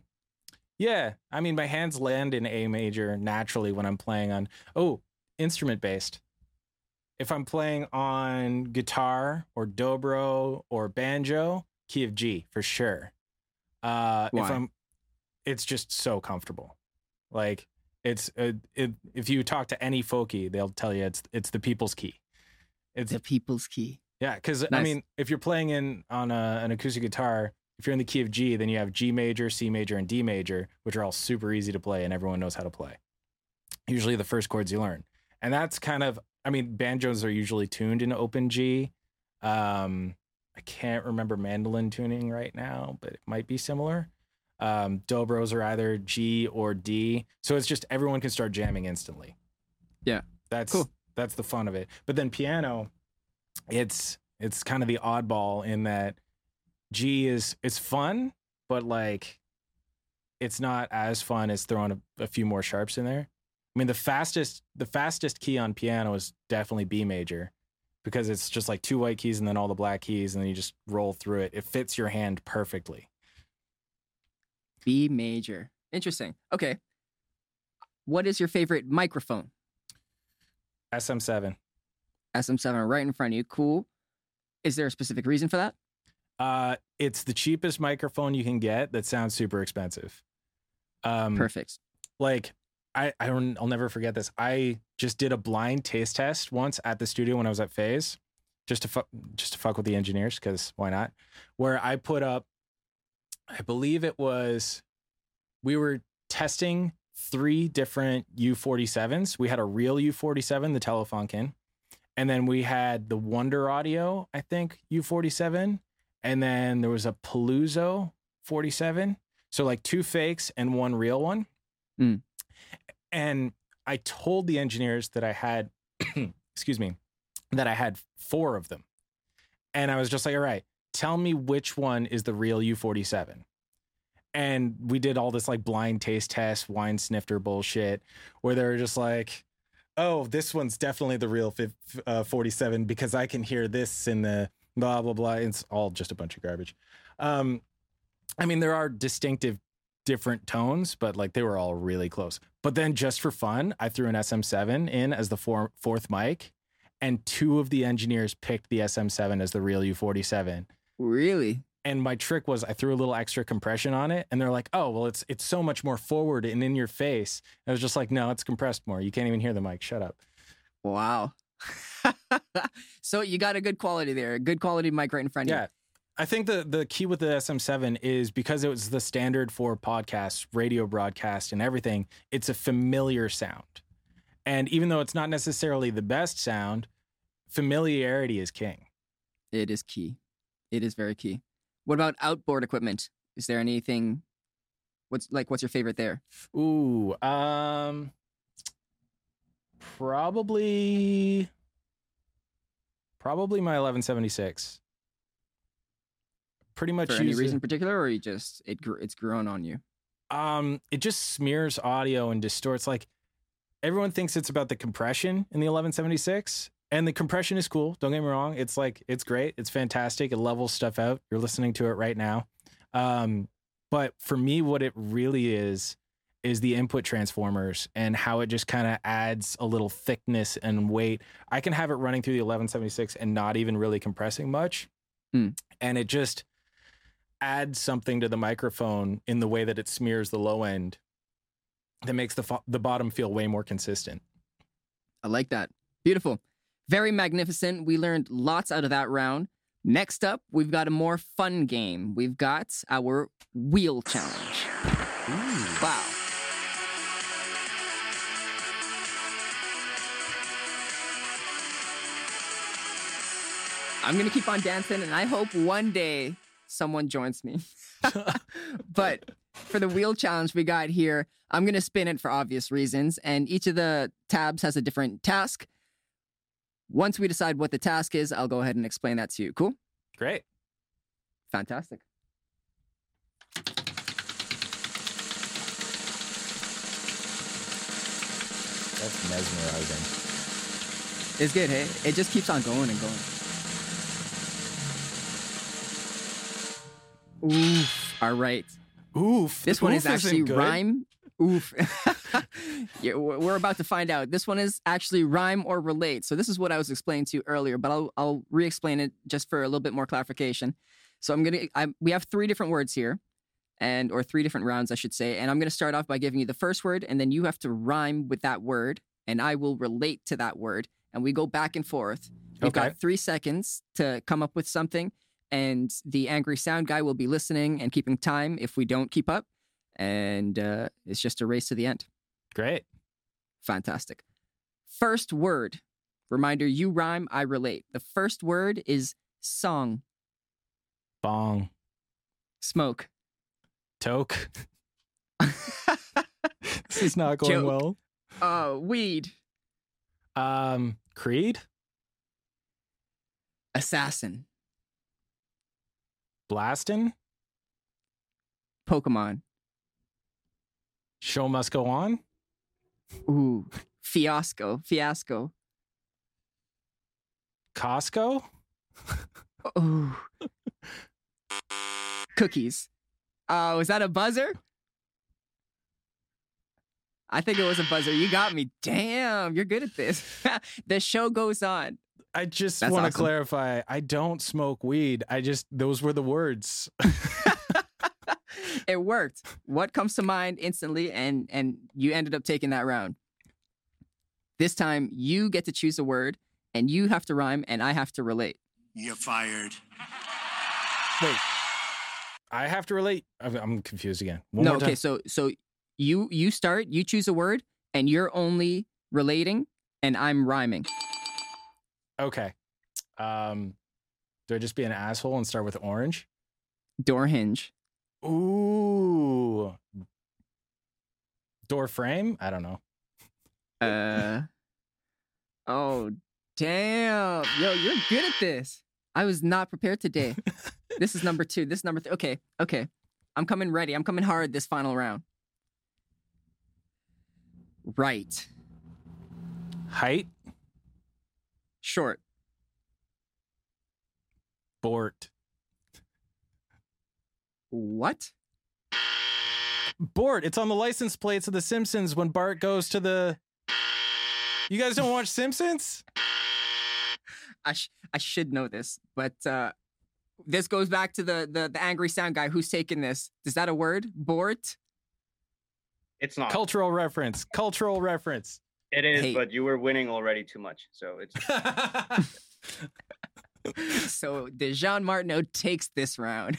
Yeah, I mean, my hands land in A major naturally when I'm playing on, oh, instrument-based. If I'm playing on guitar or dobro or banjo, key of G for sure. Uh, Why? If I'm, it's just so comfortable. Like, it's a, it, if you talk to any folkie, they'll tell you it's it's the people's key. It's the people's key. Yeah, because nice. I mean, if you're playing in on a, an acoustic guitar. If you're in the key of G, then you have G major, C major, and D major, which are all super easy to play and everyone knows how to play. Usually the first chords you learn. And that's kind of, I mean, banjos are usually tuned in open G. Um, I can't remember mandolin tuning right now, but it might be similar. Um, dobros are either G or D. So it's just everyone can start jamming instantly. Yeah. That's cool. That's the fun of it. But then piano, it's it's kind of the oddball in that G is, it's fun, but like, it's not as fun as throwing a, a few more sharps in there. I mean, the fastest, the fastest key on piano is definitely B major, because it's just like two white keys and then all the black keys, and then you just roll through it. It fits your hand perfectly. B major. Interesting. Okay. What is your favorite microphone? S M seven. S M seven right in front of you. Cool. Is there a specific reason for that? Uh, it's the cheapest microphone you can get that sounds super expensive. Um, Perfect. Like, I, I don't, I'll never forget this. I just did a blind taste test once at the studio when I was at FaZe, just to fuck, just to fuck with the engineers, because why not? Where I put up, I believe it was, we were testing three different U forty-sevens. We had a real U forty-seven, the Telefunken, and then we had the Wonder Audio, I think, U forty-seven. And then there was a Paluzzo forty-seven. So like two fakes and one real one. Mm. And I told the engineers that I had, excuse me, that I had four of them. And I was just like, all right, tell me which one is the real U forty-seven. And we did all this like blind taste test, wine snifter bullshit, where they were just like, oh, this one's definitely the real forty-seven because I can hear this in the blah, blah, blah. It's all just a bunch of garbage. Um, I mean, there are distinctive different tones, but like they were all really close. But then just for fun, I threw an S M seven in as the four, fourth mic, and two of the engineers picked the S M seven as the real U forty-seven. Really? And my trick was I threw a little extra compression on it, and they're like, oh, well, it's it's so much more forward and in your face. And I was just like, no, it's compressed more. You can't even hear the mic. Shut up. Wow. So you got a good quality there, a good quality mic right in front of yeah. you. I think the, the key with the S M seven is because it was the standard for podcasts, radio broadcast, and everything, it's a familiar sound. And even though it's not necessarily the best sound, familiarity is king. It is key. It is very key. What about outboard equipment? Is there anything? What's like? What's your favorite there? Ooh, um, probably, probably my eleven seventy-six. Pretty much. For any reason in particular, or you just it it's grown on you? Um, it just smears audio and distorts. Like everyone thinks it's about the compression in the eleven seventy-six, and the compression is cool. Don't get me wrong; it's like it's great, it's fantastic. It levels stuff out. You're listening to it right now. Um, but for me, what it really is is the input transformers and how it just kind of adds a little thickness and weight. I can have it running through the eleven seventy-six and not even really compressing much, mm. and it just add something to the microphone in the way that it smears the low end that makes the fo- the bottom feel way more consistent. I like that. Beautiful. Very magnificent. We learned lots out of that round. Next up, we've got a more fun game. We've got our wheel challenge. Ooh. Wow. I'm going to keep on dancing, and I hope one day someone joins me. But for the wheel challenge we got here, I'm going to spin it for obvious reasons. And each of the tabs has a different task. Once we decide what the task is, I'll go ahead and explain that to you. Cool? Great. Fantastic. That's mesmerizing. It's good, hey? It just keeps on going and going. Oof. All right. Oof. This one oof is actually rhyme. Oof. Yeah, we're about to find out. This one is actually rhyme or relate. So this is what I was explaining to you earlier, but I'll I'll re-explain it just for a little bit more clarification. So I'm gonna. I, we have three different words here, and or three different rounds, I should say. And I'm gonna start off by giving you the first word, and then you have to rhyme with that word, and I will relate to that word, and we go back and forth. We've okay. got three seconds to come up with something. And the angry sound guy will be listening and keeping time if we don't keep up. And uh, it's just a race to the end. Great. Fantastic. First word. Reminder, you rhyme, I relate. The first word is song. Bong. Smoke. Toke. This is not going Joke. well. Uh, weed. Um, creed. Assassin. Blastin'? Pokemon. Show must go on? Ooh. Fiasco. Fiasco. Costco? Ooh. Cookies. Oh, uh, was that a buzzer? I think it was a buzzer. You got me. Damn, you're good at this. The show goes on. I just want to awesome. clarify. I don't smoke weed. I just, those were the words. It worked. What comes to mind instantly, and, and you ended up taking that round. This time, you get to choose a word, and you have to rhyme, and I have to relate. You're fired. Wait. I have to relate? I'm, I'm confused again. One no, more okay, time. so so you you start, you choose a word, and you're only relating, and I'm rhyming. Okay. Um, do I just be an asshole and start with orange? Door hinge. Ooh. Door frame? I don't know. Uh. Oh, damn. Yo, you're good at this. I was not prepared today. This is number two. This is number three. Okay. Okay. I'm coming ready. I'm coming hard this final round. Right. Height. Short. Bort. What? Bort. It's on the license plates of The Simpsons when Bart goes to the... You guys don't watch Simpsons? I sh- I should know this, but uh, this goes back to the, the, the angry sound guy who's taking this. Is that a word? Bort? It's not. Cultural reference. Cultural reference. It is, hey. But you were winning already too much, so it's... So Dajaun Martineau takes this round.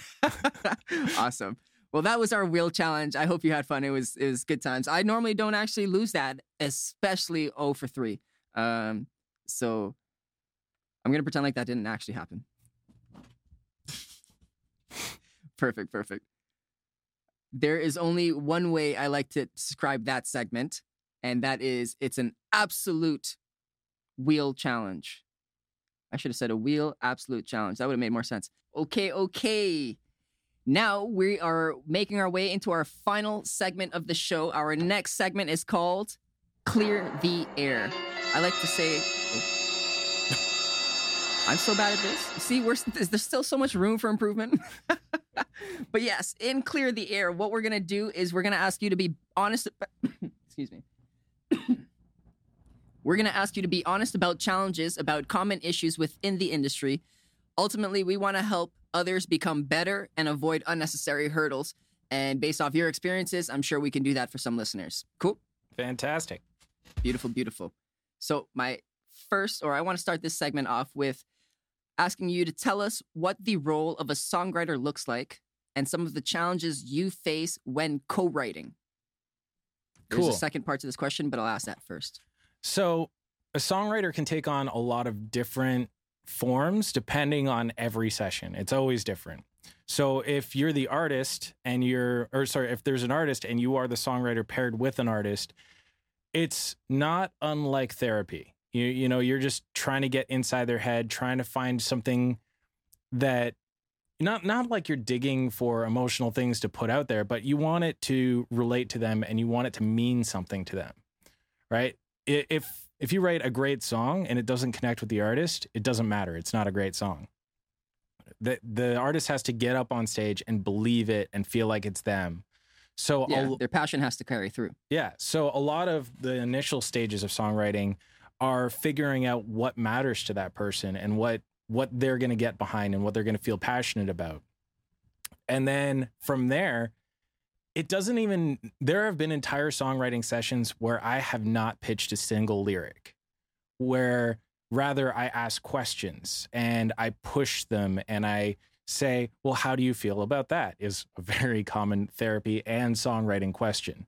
Awesome. Well, that was our wheel challenge. I hope you had fun. It was it was good times. I normally don't actually lose that, especially oh for three. Um, so I'm going to pretend like that didn't actually happen. Perfect, perfect. There is only one way I like to describe that segment, and that is it's an absolute wheel challenge. I should have said a wheel absolute challenge. That would have made more sense. Okay, okay. Now we are making our way into our final segment of the show. Our next segment is called Clear the Air. I like to say... I'm so bad at this. See, we're, there's still so much room for improvement. But yes, in Clear the Air, what we're going to do is we're going to ask you to be honest. About, excuse me. We're going to ask you to be honest about challenges, about common issues within the industry. Ultimately, we want to help others become better and avoid unnecessary hurdles. And based off your experiences, I'm sure we can do that for some listeners. Cool. Fantastic. Beautiful, beautiful. So my first, or I want to start this segment off with asking you to tell us what the role of a songwriter looks like and some of the challenges you face when co-writing. Cool. There's a second part to this question, but I'll ask that first. So a songwriter can take on a lot of different forms depending on every session. It's always different. So if you're the artist and you're, or sorry, if there's an artist and you are the songwriter paired with an artist, it's not unlike therapy. You, you know, you're just trying to get inside their head, trying to find something that not not like you're digging for emotional things to put out there, but you want it to relate to them and you want it to mean something to them, right? If if you write a great song and it doesn't connect with the artist, it doesn't matter. It's not a great song. The, the artist has to get up on stage and believe it and feel like it's them. So yeah, a, their passion has to carry through. Yeah. So a lot of the initial stages of songwriting are figuring out what matters to that person and what what they're going to get behind and what they're going to feel passionate about. And then from there, it doesn't even... There have been entire songwriting sessions where I have not pitched a single lyric, where rather I ask questions and I push them and I say, well, how do you feel about that? Is a very common therapy and songwriting question.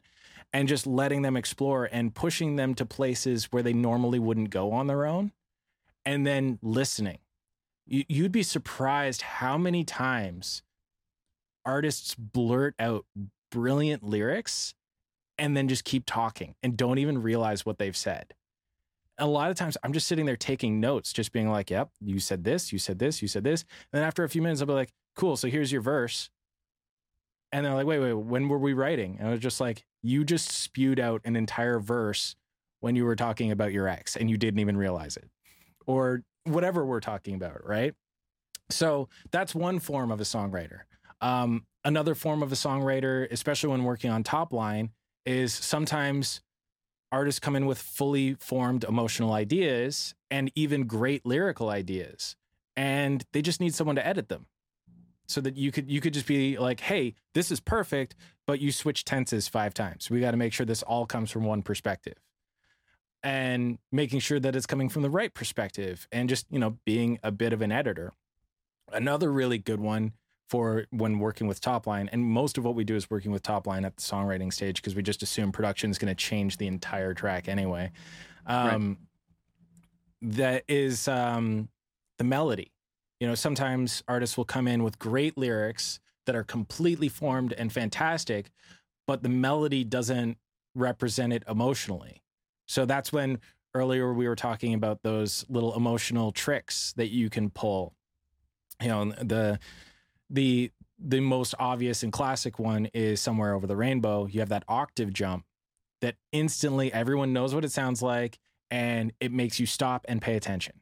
And just letting them explore and pushing them to places where they normally wouldn't go on their own. And then listening. You'd be surprised how many times artists blurt out brilliant lyrics and then just keep talking and don't even realize what they've said. A lot of times I'm just sitting there taking notes, just being like, yep, you said this, you said this, you said this. And then after a few minutes, I'll be like, cool, so here's your verse. And they're like, wait, wait, when were we writing? And I was just like, you just spewed out an entire verse when you were talking about your ex and you didn't even realize it, or whatever we're talking about, right? So that's one form of a songwriter. Um, another form of a songwriter, especially when working on top line, is sometimes artists come in with fully formed emotional ideas and even great lyrical ideas, and they just need someone to edit them. So that you could you could just be like, hey, this is perfect, but you switch tenses five times. We got to make sure this all comes from one perspective and making sure that it's coming from the right perspective and just, you know, being a bit of an editor. Another really good one for when working with top line, and most of what we do is working with top line at the songwriting stage because we just assume production is going to change the entire track anyway. Um, right. That is um, the melody. You know, sometimes artists will come in with great lyrics that are completely formed and fantastic, but the melody doesn't represent it emotionally. So that's when earlier we were talking about those little emotional tricks that you can pull. You know, the the the most obvious and classic one is Somewhere Over the Rainbow. You have that octave jump that instantly everyone knows what it sounds like, and it makes you stop and pay attention.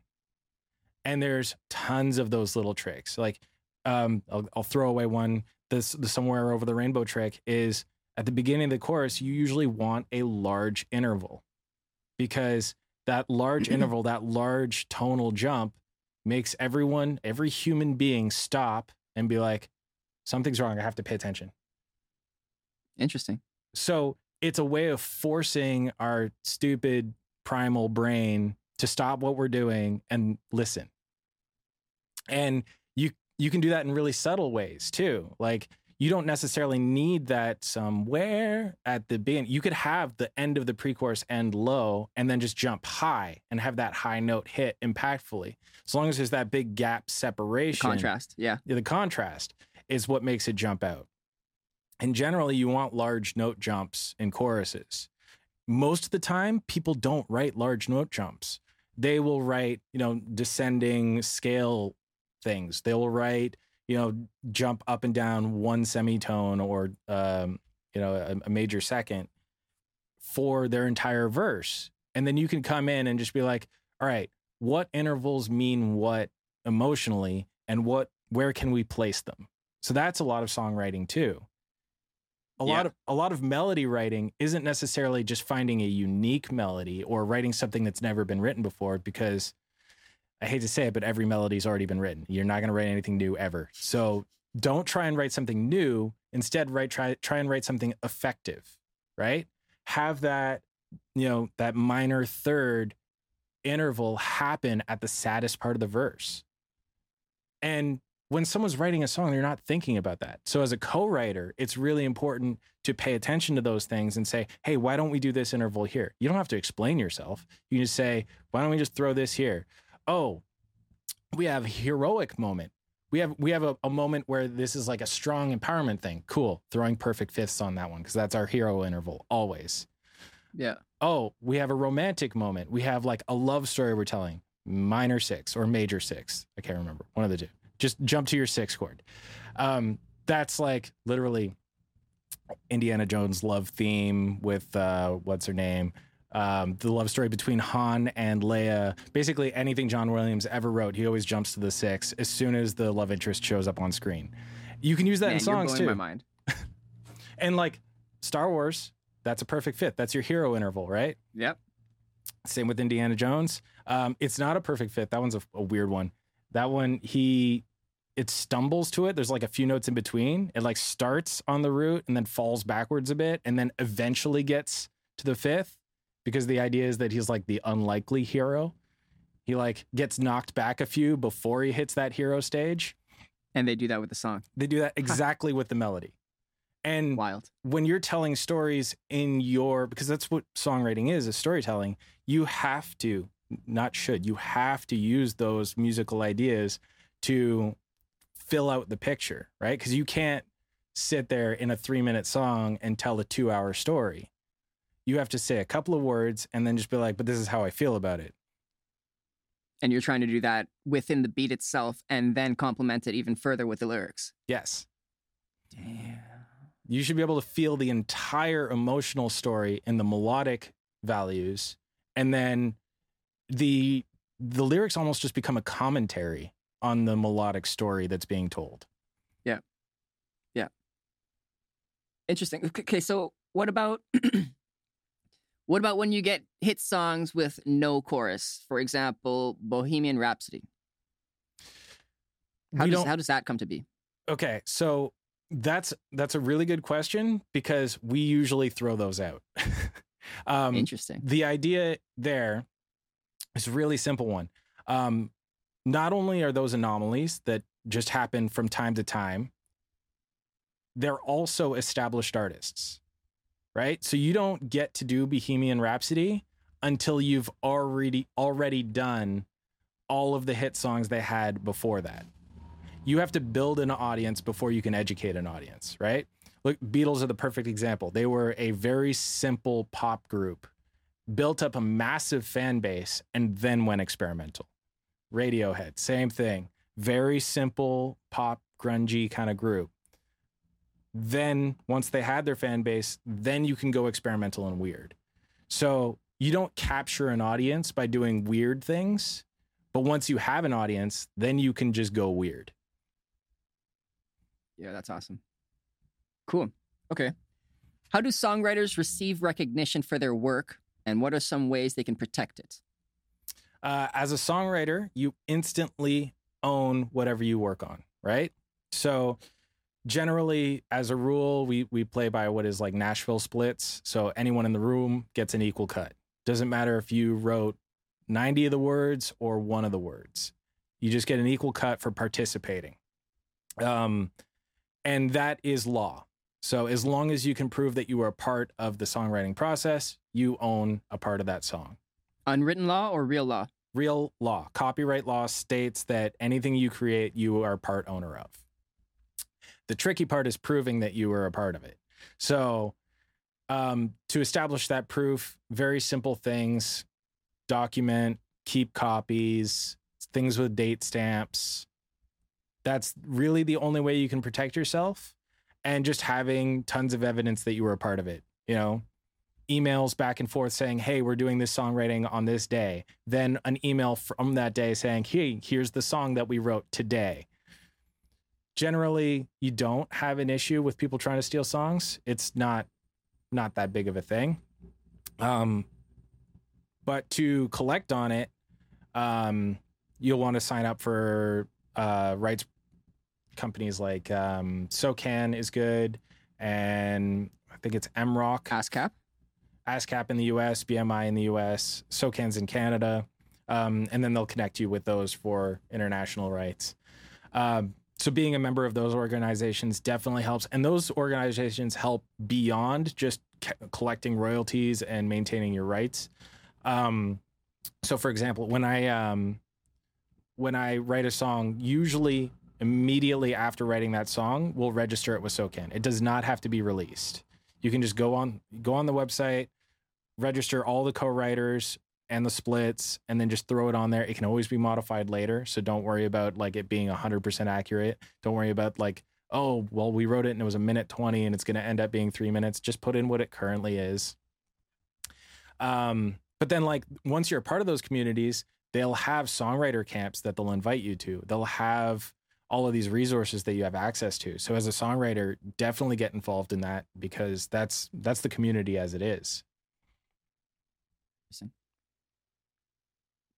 And there's tons of those little tricks. Like, um, I'll, I'll throw away one. This, the Somewhere Over the Rainbow trick is at the beginning of the chorus, you usually want a large interval because that large interval, that large tonal jump makes everyone, every human being stop and be like, something's wrong. I have to pay attention. Interesting. So it's a way of forcing our stupid primal brain to stop what we're doing and listen. And you you can do that in really subtle ways too. Like, you don't necessarily need that somewhere at the beginning. You could have the end of the pre-chorus end low and then just jump high and have that high note hit impactfully. As long as there's that big gap separation. The contrast, yeah. The contrast is what makes it jump out. And generally, you want large note jumps in choruses. Most of the time, people don't write large note jumps. They will write, you know, descending scale things. They will write, you know, jump up and down one semitone or, um, you know, a, a major second for their entire verse. And then you can come in and just be like, all right, what intervals mean what emotionally, and what, where can we place them? So that's a lot of songwriting too. A yeah. lot of, a lot of melody writing isn't necessarily just finding a unique melody or writing something that's never been written before, because I hate to say it, but every melody's already been written. You're not going to write anything new ever. So don't try and write something new. Instead, write try try and write something effective, right? Have that, you know, that minor third interval happen at the saddest part of the verse. And when someone's writing a song, they're not thinking about that. So as a co-writer, it's really important to pay attention to those things and say, hey, why don't we do this interval here? You don't have to explain yourself. You can just say, why don't we just throw this here? Oh, we have a heroic moment. We have we have a, a moment where this is like a strong empowerment thing. Cool. Throwing perfect fifths on that one, because that's our hero interval always. Yeah. Oh, we have a romantic moment. We have like a love story we're telling. Minor six or major six. I can't remember. One of the two. Just jump to your sixth chord. Um, that's like literally Indiana Jones love theme with uh, what's her name? Um, the love story between Han and Leia. Basically anything John Williams ever wrote, he always jumps to the six as soon as the love interest shows up on screen. You can use that Man, in songs you're blowing too. My mind. And like Star Wars, that's a perfect fifth. That's your hero interval, right? Yep. Same with Indiana Jones. Um, it's not a perfect fifth. That one's a, a weird one. That one, he it stumbles to it. There's like a few notes in between. It like starts on the root and then falls backwards a bit and then eventually gets to the fifth. Because the idea is that he's like the unlikely hero. He like gets knocked back a few before he hits that hero stage. And they do that with the song. They do that exactly with the melody. And wild. When you're telling stories in your, because that's what songwriting is, is storytelling. You have to, not should, you have to use those musical ideas to fill out the picture, right? Because you can't sit there in a three minute song and tell a two hour story. You have to say a couple of words and then just be like, but this is how I feel about it. And you're trying to do that within the beat itself and then complement it even further with the lyrics. Yes. Damn. You should be able to feel the entire emotional story in the melodic values. And then the the lyrics almost just become a commentary on the melodic story that's being told. Yeah. Yeah. Interesting. Okay, so what about... What about when you get hit songs with no chorus? For example, Bohemian Rhapsody. How does, how does that come to be? Okay, so that's that's a really good question, because we usually throw those out. um, Interesting. The idea there is a really simple one. Um, not only are those anomalies that just happen from time to time, they're also established artists. Right? So you don't get to do Bohemian Rhapsody until you've already already done all of the hit songs they had before that. You have to build an audience before you can educate an audience, right? Look, Beatles are the perfect example. They were a very simple pop group, built up a massive fan base, and then went experimental. Radiohead, same thing. Very simple pop, grungy kind of group. Then once they had their fan base, then you can go experimental and weird. So you don't capture an audience by doing weird things, but once you have an audience, then you can just go weird. Yeah, that's awesome. Cool. Okay. How do songwriters receive recognition for their work, and what are some ways they can protect it? Uh, as a songwriter, you instantly own whatever you work on, right? So... Generally, as a rule, we we play by what is like Nashville splits. So anyone in the room gets an equal cut. Doesn't matter if you wrote ninety of the words or one of the words. You just get an equal cut for participating. Um, and that is law. So as long as you can prove that you are a part of the songwriting process, you own a part of that song. Unwritten law or real law? Real law. Copyright law states that anything you create, you are part owner of. The tricky part is proving that you were a part of it. So um, to establish that proof, very simple things, document, keep copies, things with date stamps. That's really the only way you can protect yourself. And just having tons of evidence that you were a part of it, you know, emails back and forth saying, hey, we're doing this songwriting on this day. Then an email from that day saying, hey, here's the song that we wrote today. Generally, you don't have an issue with people trying to steal songs. It's not not that big of a thing. Um, but to collect on it, um, you'll want to sign up for uh, rights companies like um, SoCan is good, and I think it's M R O C. ASCAP. ASCAP in the U S, B M I in the U S, SoCan's in Canada, um, and then they'll connect you with those for international rights. Um, so being a member of those organizations definitely helps, and those organizations help beyond just c- collecting royalties and maintaining your rights. Um, so, for example, when I um, when I write a song, usually immediately after writing that song, we'll register it with SoCan. It does not have to be released. You can just go on go on the website, register all the co-writers and the splits, and then just throw it on there. It can always be modified later, so don't worry about like it being one hundred percent accurate. Don't worry about like, oh, well, we wrote it and it was a minute twenty and it's going to end up being three minutes. Just put in what it currently is. Um, but then like once you're a part of those communities, they'll have songwriter camps that they'll invite you to. They'll have all of these resources that you have access to. So as a songwriter, definitely get involved in that because that's that's the community as it is.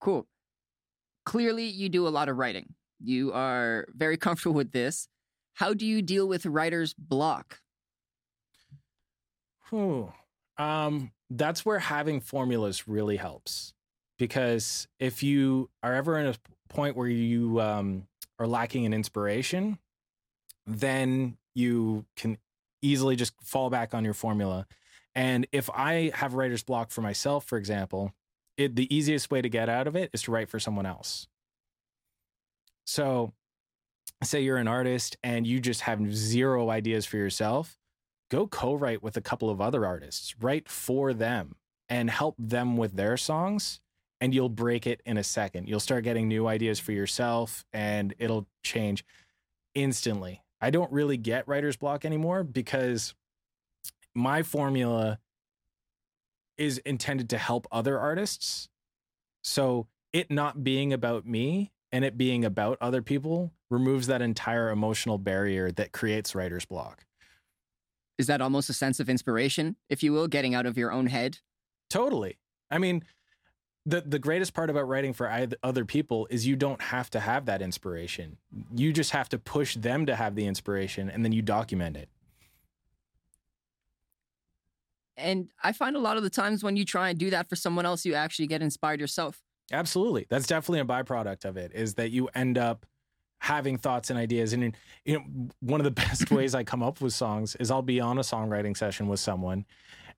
Cool. Clearly, you do a lot of writing. You are very comfortable with this. How do you deal with writer's block? Ooh, um, that's where having formulas really helps. Because if you are ever in a point where you... Um, or lacking in inspiration, then you can easily just fall back on your formula. And if I have writer's block for myself, for example, it, the easiest way to get out of it is to write for someone else. So say you're an artist and you just have zero ideas for yourself, go co-write with a couple of other artists, write for them and help them with their songs. And you'll break it in a second. You'll start getting new ideas for yourself and it'll change instantly. I don't really get writer's block anymore because my formula is intended to help other artists. So it not being about me and it being about other people removes that entire emotional barrier that creates writer's block. Is that almost a sense of inspiration, if you will, getting out of your own head? Totally. I mean... The the greatest part about writing for other people is you don't have to have that inspiration. You just have to push them to have the inspiration, and then you document it. And I find a lot of the times when you try and do that for someone else, you actually get inspired yourself. Absolutely. That's definitely a byproduct of it, is that you end up having thoughts and ideas. And you know, one of the best ways I come up with songs is I'll be on a songwriting session with someone,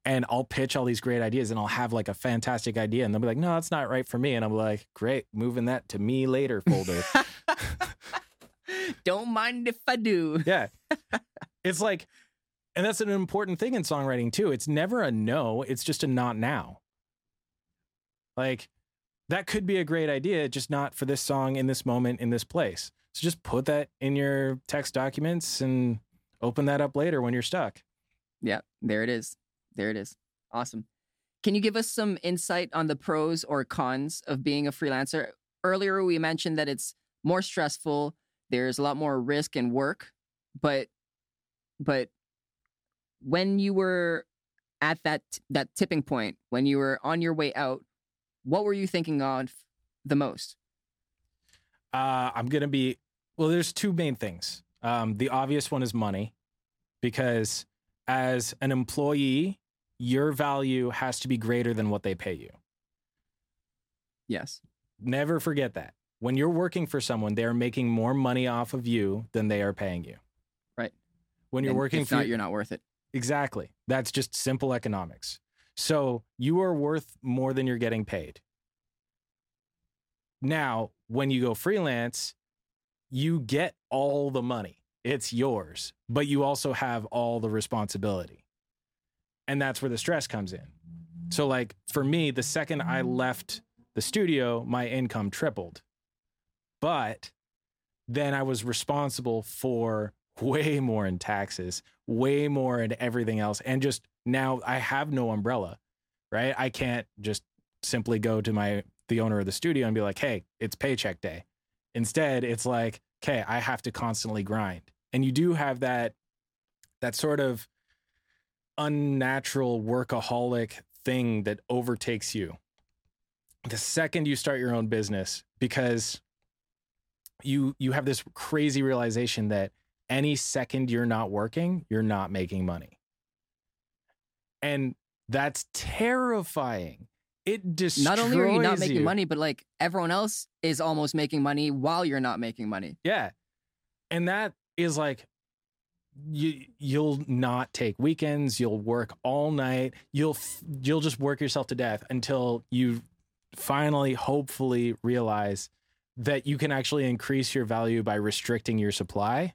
and I'll pitch all these great ideas and I'll have like a fantastic idea. And they'll be like, no, that's not right for me. And I'm like, great, moving that to me later folder. Don't mind if I do. Yeah. It's like, and that's an important thing in songwriting too. It's never a no, it's just a not now. Like that could be a great idea, just not for this song in this moment in this place. So just put that in your text documents and open that up later when you're stuck. Yeah, there it is. There it is. Awesome. Can you give us some insight on the pros or cons of being a freelancer? Earlier, we mentioned that it's more stressful. There's a lot more risk and work. But but when you were at that that tipping point, when you were on your way out, what were you thinking of the most? Uh, I'm going to be... Well, there's two main things. Um, the obvious one is money. Because as an employee, your value has to be greater than what they pay you. Yes. Never forget that. when you're working for someone, they are making more money off of you than they are paying you. Right. When you're and working for... Not, you're not worth it. Exactly. That's just simple economics. So you are worth more than you're getting paid. Now, when you go freelance, you get all the money. It's yours, but you also have all the responsibility. And that's where the stress comes in. So, like, for me, the second I left the studio, my income tripled. But then I was responsible for way more in taxes, way more in everything else. And just now I have no umbrella, right? I can't just simply go to my the owner of the studio and be like, hey, it's paycheck day. Instead, it's like, okay, I have to constantly grind. And you do have that that sort of unnatural workaholic thing that overtakes you the second you start your own business, because You you have this crazy realization that any second you're not working, you're not making money. And that's terrifying. It destroys you. Not only are you not making you. money, but like everyone else is almost making money while you're not making money. Yeah. And that is like, you, you'll not take weekends. You'll work all night. You'll You'll just work yourself to death until you finally, hopefully realize that you can actually increase your value by restricting your supply.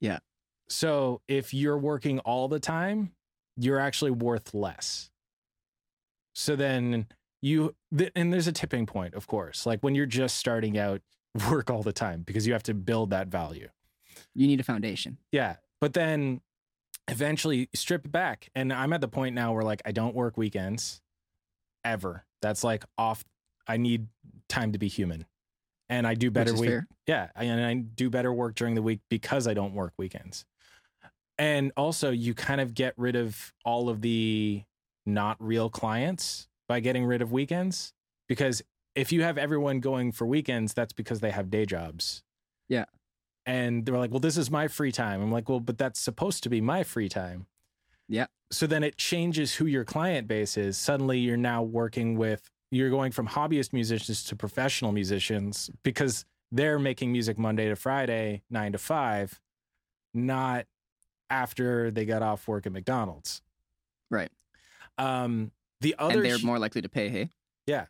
Yeah. So if you're working all the time, you're actually worth less. So then you, th- and there's a tipping point, of course, like when you're just starting out, work all the time because you have to build that value. You need a foundation. Yeah. But then eventually strip it back. And I'm at the point now where like, I don't work weekends ever. That's like off. I need time to be human. And I do better week. Fair. Yeah. And I do better work during the week because I don't work weekends. And also you kind of get rid of all of the not real clients by getting rid of weekends, because if you have everyone going for weekends, that's because they have day jobs. Yeah. And they're like, well, this is my free time. I'm like, well, but that's supposed to be my free time. Yeah. So then it changes who your client base is. Suddenly you're now working with You're going from hobbyist musicians to professional musicians because they're making music Monday to Friday, nine to five, not after they got off work at McDonald's. Right. Um, the other, and they're more likely to pay. Hey. Yeah.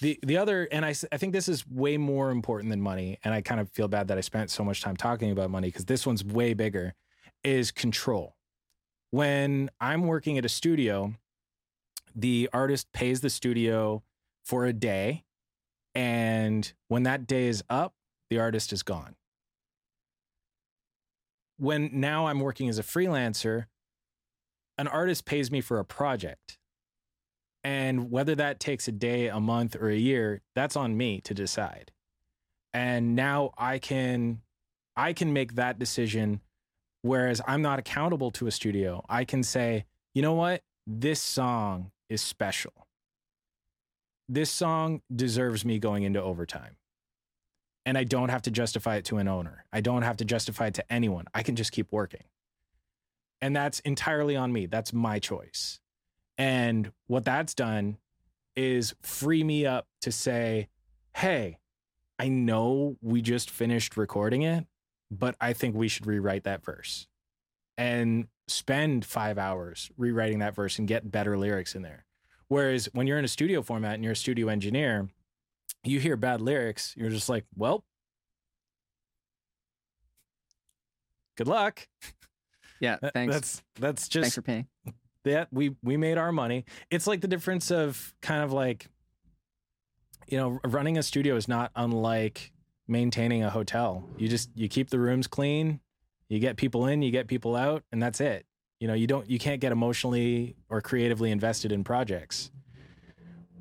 The the other, and I I think this is way more important than money. And I kind of feel bad that I spent so much time talking about money because this one's way bigger. Is control. When I'm working at a studio, the artist pays the studio for a day, and when that day is up, the artist is gone. When now I'm working as a freelancer, an artist pays me for a project. And whether that takes a day, a month, or a year, that's on me to decide. And now I can, I can make that decision, whereas I'm not accountable to a studio. I can say, you know what? This song is special. This song deserves me going into overtime. And I don't have to justify it to an owner. I don't have to justify it to anyone. I can just keep working. And that's entirely on me. That's my choice. And what that's done is free me up to say, hey, I know we just finished recording it, but I think we should rewrite that verse. And spend five hours rewriting that verse and get better lyrics in there. Whereas when you're in a studio format and you're a studio engineer, you hear bad lyrics, you're just like, well, good luck. Yeah, thanks. That's that's just thanks for paying. Yeah, we we made our money. It's like the difference of kind of like, you know, running a studio is not unlike maintaining a hotel. You just you keep the rooms clean. You get people in, you get people out, and that's it. You know, you don't, you can't get emotionally or creatively invested in projects.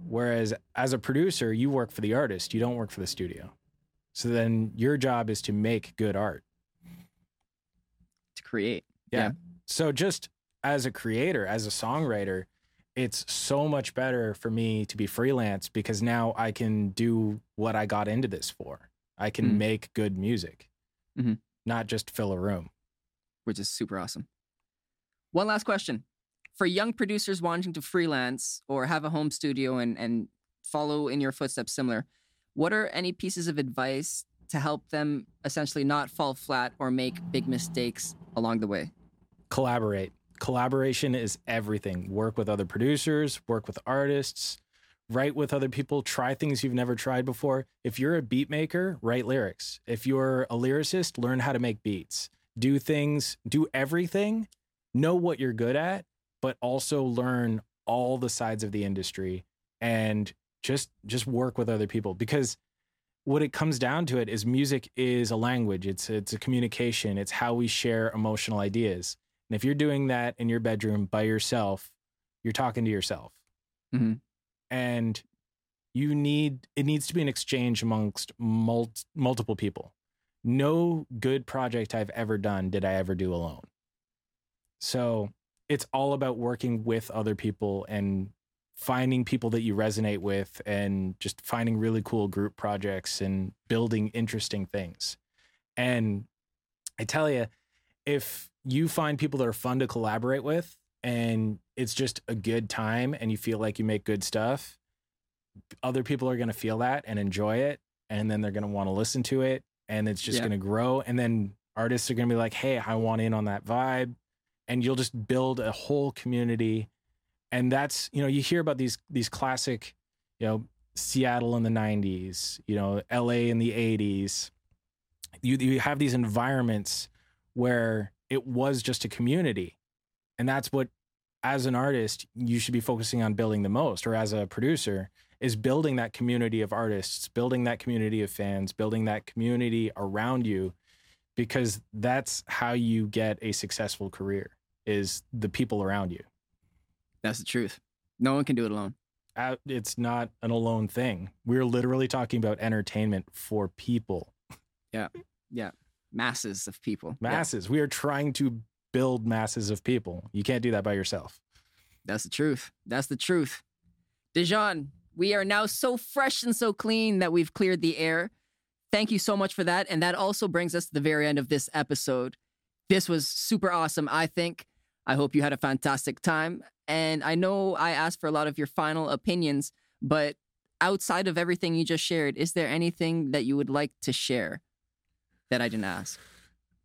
Whereas as a producer, you work for the artist, you don't work for the studio. So then your job is to make good art. To create. Yeah. yeah. So just as a creator, as a songwriter, it's so much better for me to be freelance because now I can do what I got into this for. I can mm. make good music. Mm-hmm. Not just fill a room. Which is super awesome. One last question. For young producers wanting to freelance or have a home studio and, and follow in your footsteps similar, What are any pieces of advice to help them essentially not fall flat or make big mistakes along the way? Collaborate. Collaboration is everything. Work with other producers, work with artists, write with other people, try things you've never tried before. If you're a beat maker, write lyrics. If you're a lyricist, learn how to make beats. Do things, do everything, know what you're good at, but also learn all the sides of the industry and just just work with other people, because what it comes down to it is music is a language. It's it's a communication. It's how we share emotional ideas. And if you're doing that in your bedroom by yourself, you're talking to yourself. Mm-hmm. And you need, it needs to be an exchange amongst mul- multiple people. No good project I've ever done did I ever do alone. So it's all about working with other people and finding people that you resonate with and just finding really cool group projects and building interesting things. And I tell you, if you find people that are fun to collaborate with and it's just a good time and you feel like you make good stuff, other people are going to feel that and enjoy it, and then they're going to want to listen to it, and it's just yeah. going to grow. And then artists are going to be like, hey, I want in on that vibe. And you'll just build a whole community. And that's, you know, you hear about these these classic, you know, Seattle in the nineties, you know, L A in the eighties. You you have these environments where it was just a community. And that's what, as an artist, you should be focusing on building the most, or as a producer, is building that community of artists, building that community of fans, building that community around you, because that's how you get a successful career, is the people around you. That's the truth. No one can do it alone. Uh, it's not an alone thing. We're literally talking about entertainment for people. Yeah. Yeah. Masses of people. Masses. Yeah. We are trying to build masses of people. You can't do that by yourself. That's the truth. That's the truth. Dajaun, we are now so fresh and so clean that we've cleared the air. Thank you so much for that. And that also brings us to the very end of this episode. This was super awesome, I think. I hope you had a fantastic time. And I know I asked for a lot of your final opinions, but outside of everything you just shared, is there anything that you would like to share that I didn't ask?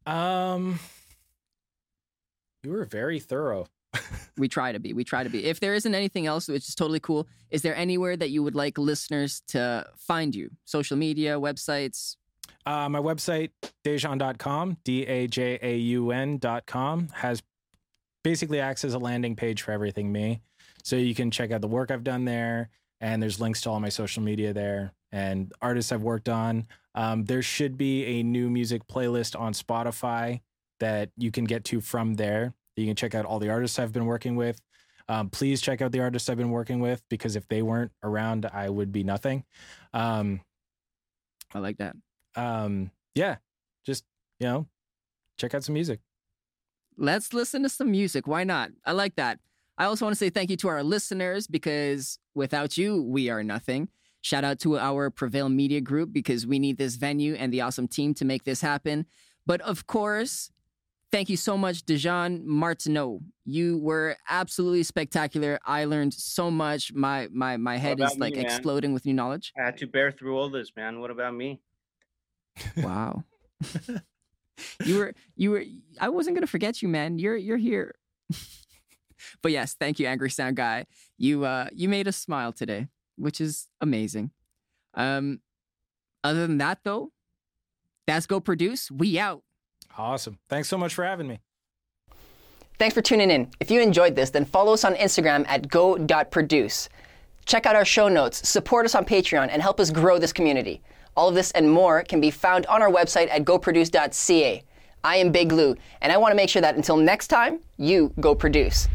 Um, you were very thorough. We try to be. We try to be. If there isn't anything else, which is totally cool, is there anywhere that you would like listeners to find you? Social media, websites? Uh, my website, dajaun dot com, D A J A U N dot com, has basically acts as a landing page for everything me. So you can check out the work I've done there, and there's links to all my social media there and artists I've worked on. Um, there should be a new music playlist on Spotify that you can get to from there. You can check out all the artists I've been working with. Um, please check out the artists I've been working with, because if they weren't around, I would be nothing. Um, I like that. Um, yeah, just, you know, check out some music. Let's listen to some music. Why not? I like that. I also want to say thank you to our listeners, because without you, we are nothing. Shout out to our Prevail Media Group, because we need this venue and the awesome team to make this happen. But of course, thank you so much, Dajaun Martineau. You were absolutely spectacular. I learned so much. My my my head is like me, exploding with new knowledge. I had to bear through all this, man. What about me? Wow. You were, you were, I wasn't going to forget you, man. You're, you're here. But yes, thank you, Angry Sound Guy. You, uh, you made us smile today, which is amazing. Um, other than that though, that's Go Produce. We out. Awesome. Thanks so much for having me. Thanks for tuning in. If you enjoyed this, then follow us on Instagram at go dot produce. Check out our show notes, support us on Patreon, and help us grow this community. All of this and more can be found on our website at go produce dot c a. I am Big Lou, and I want to make sure that until next time, you go produce.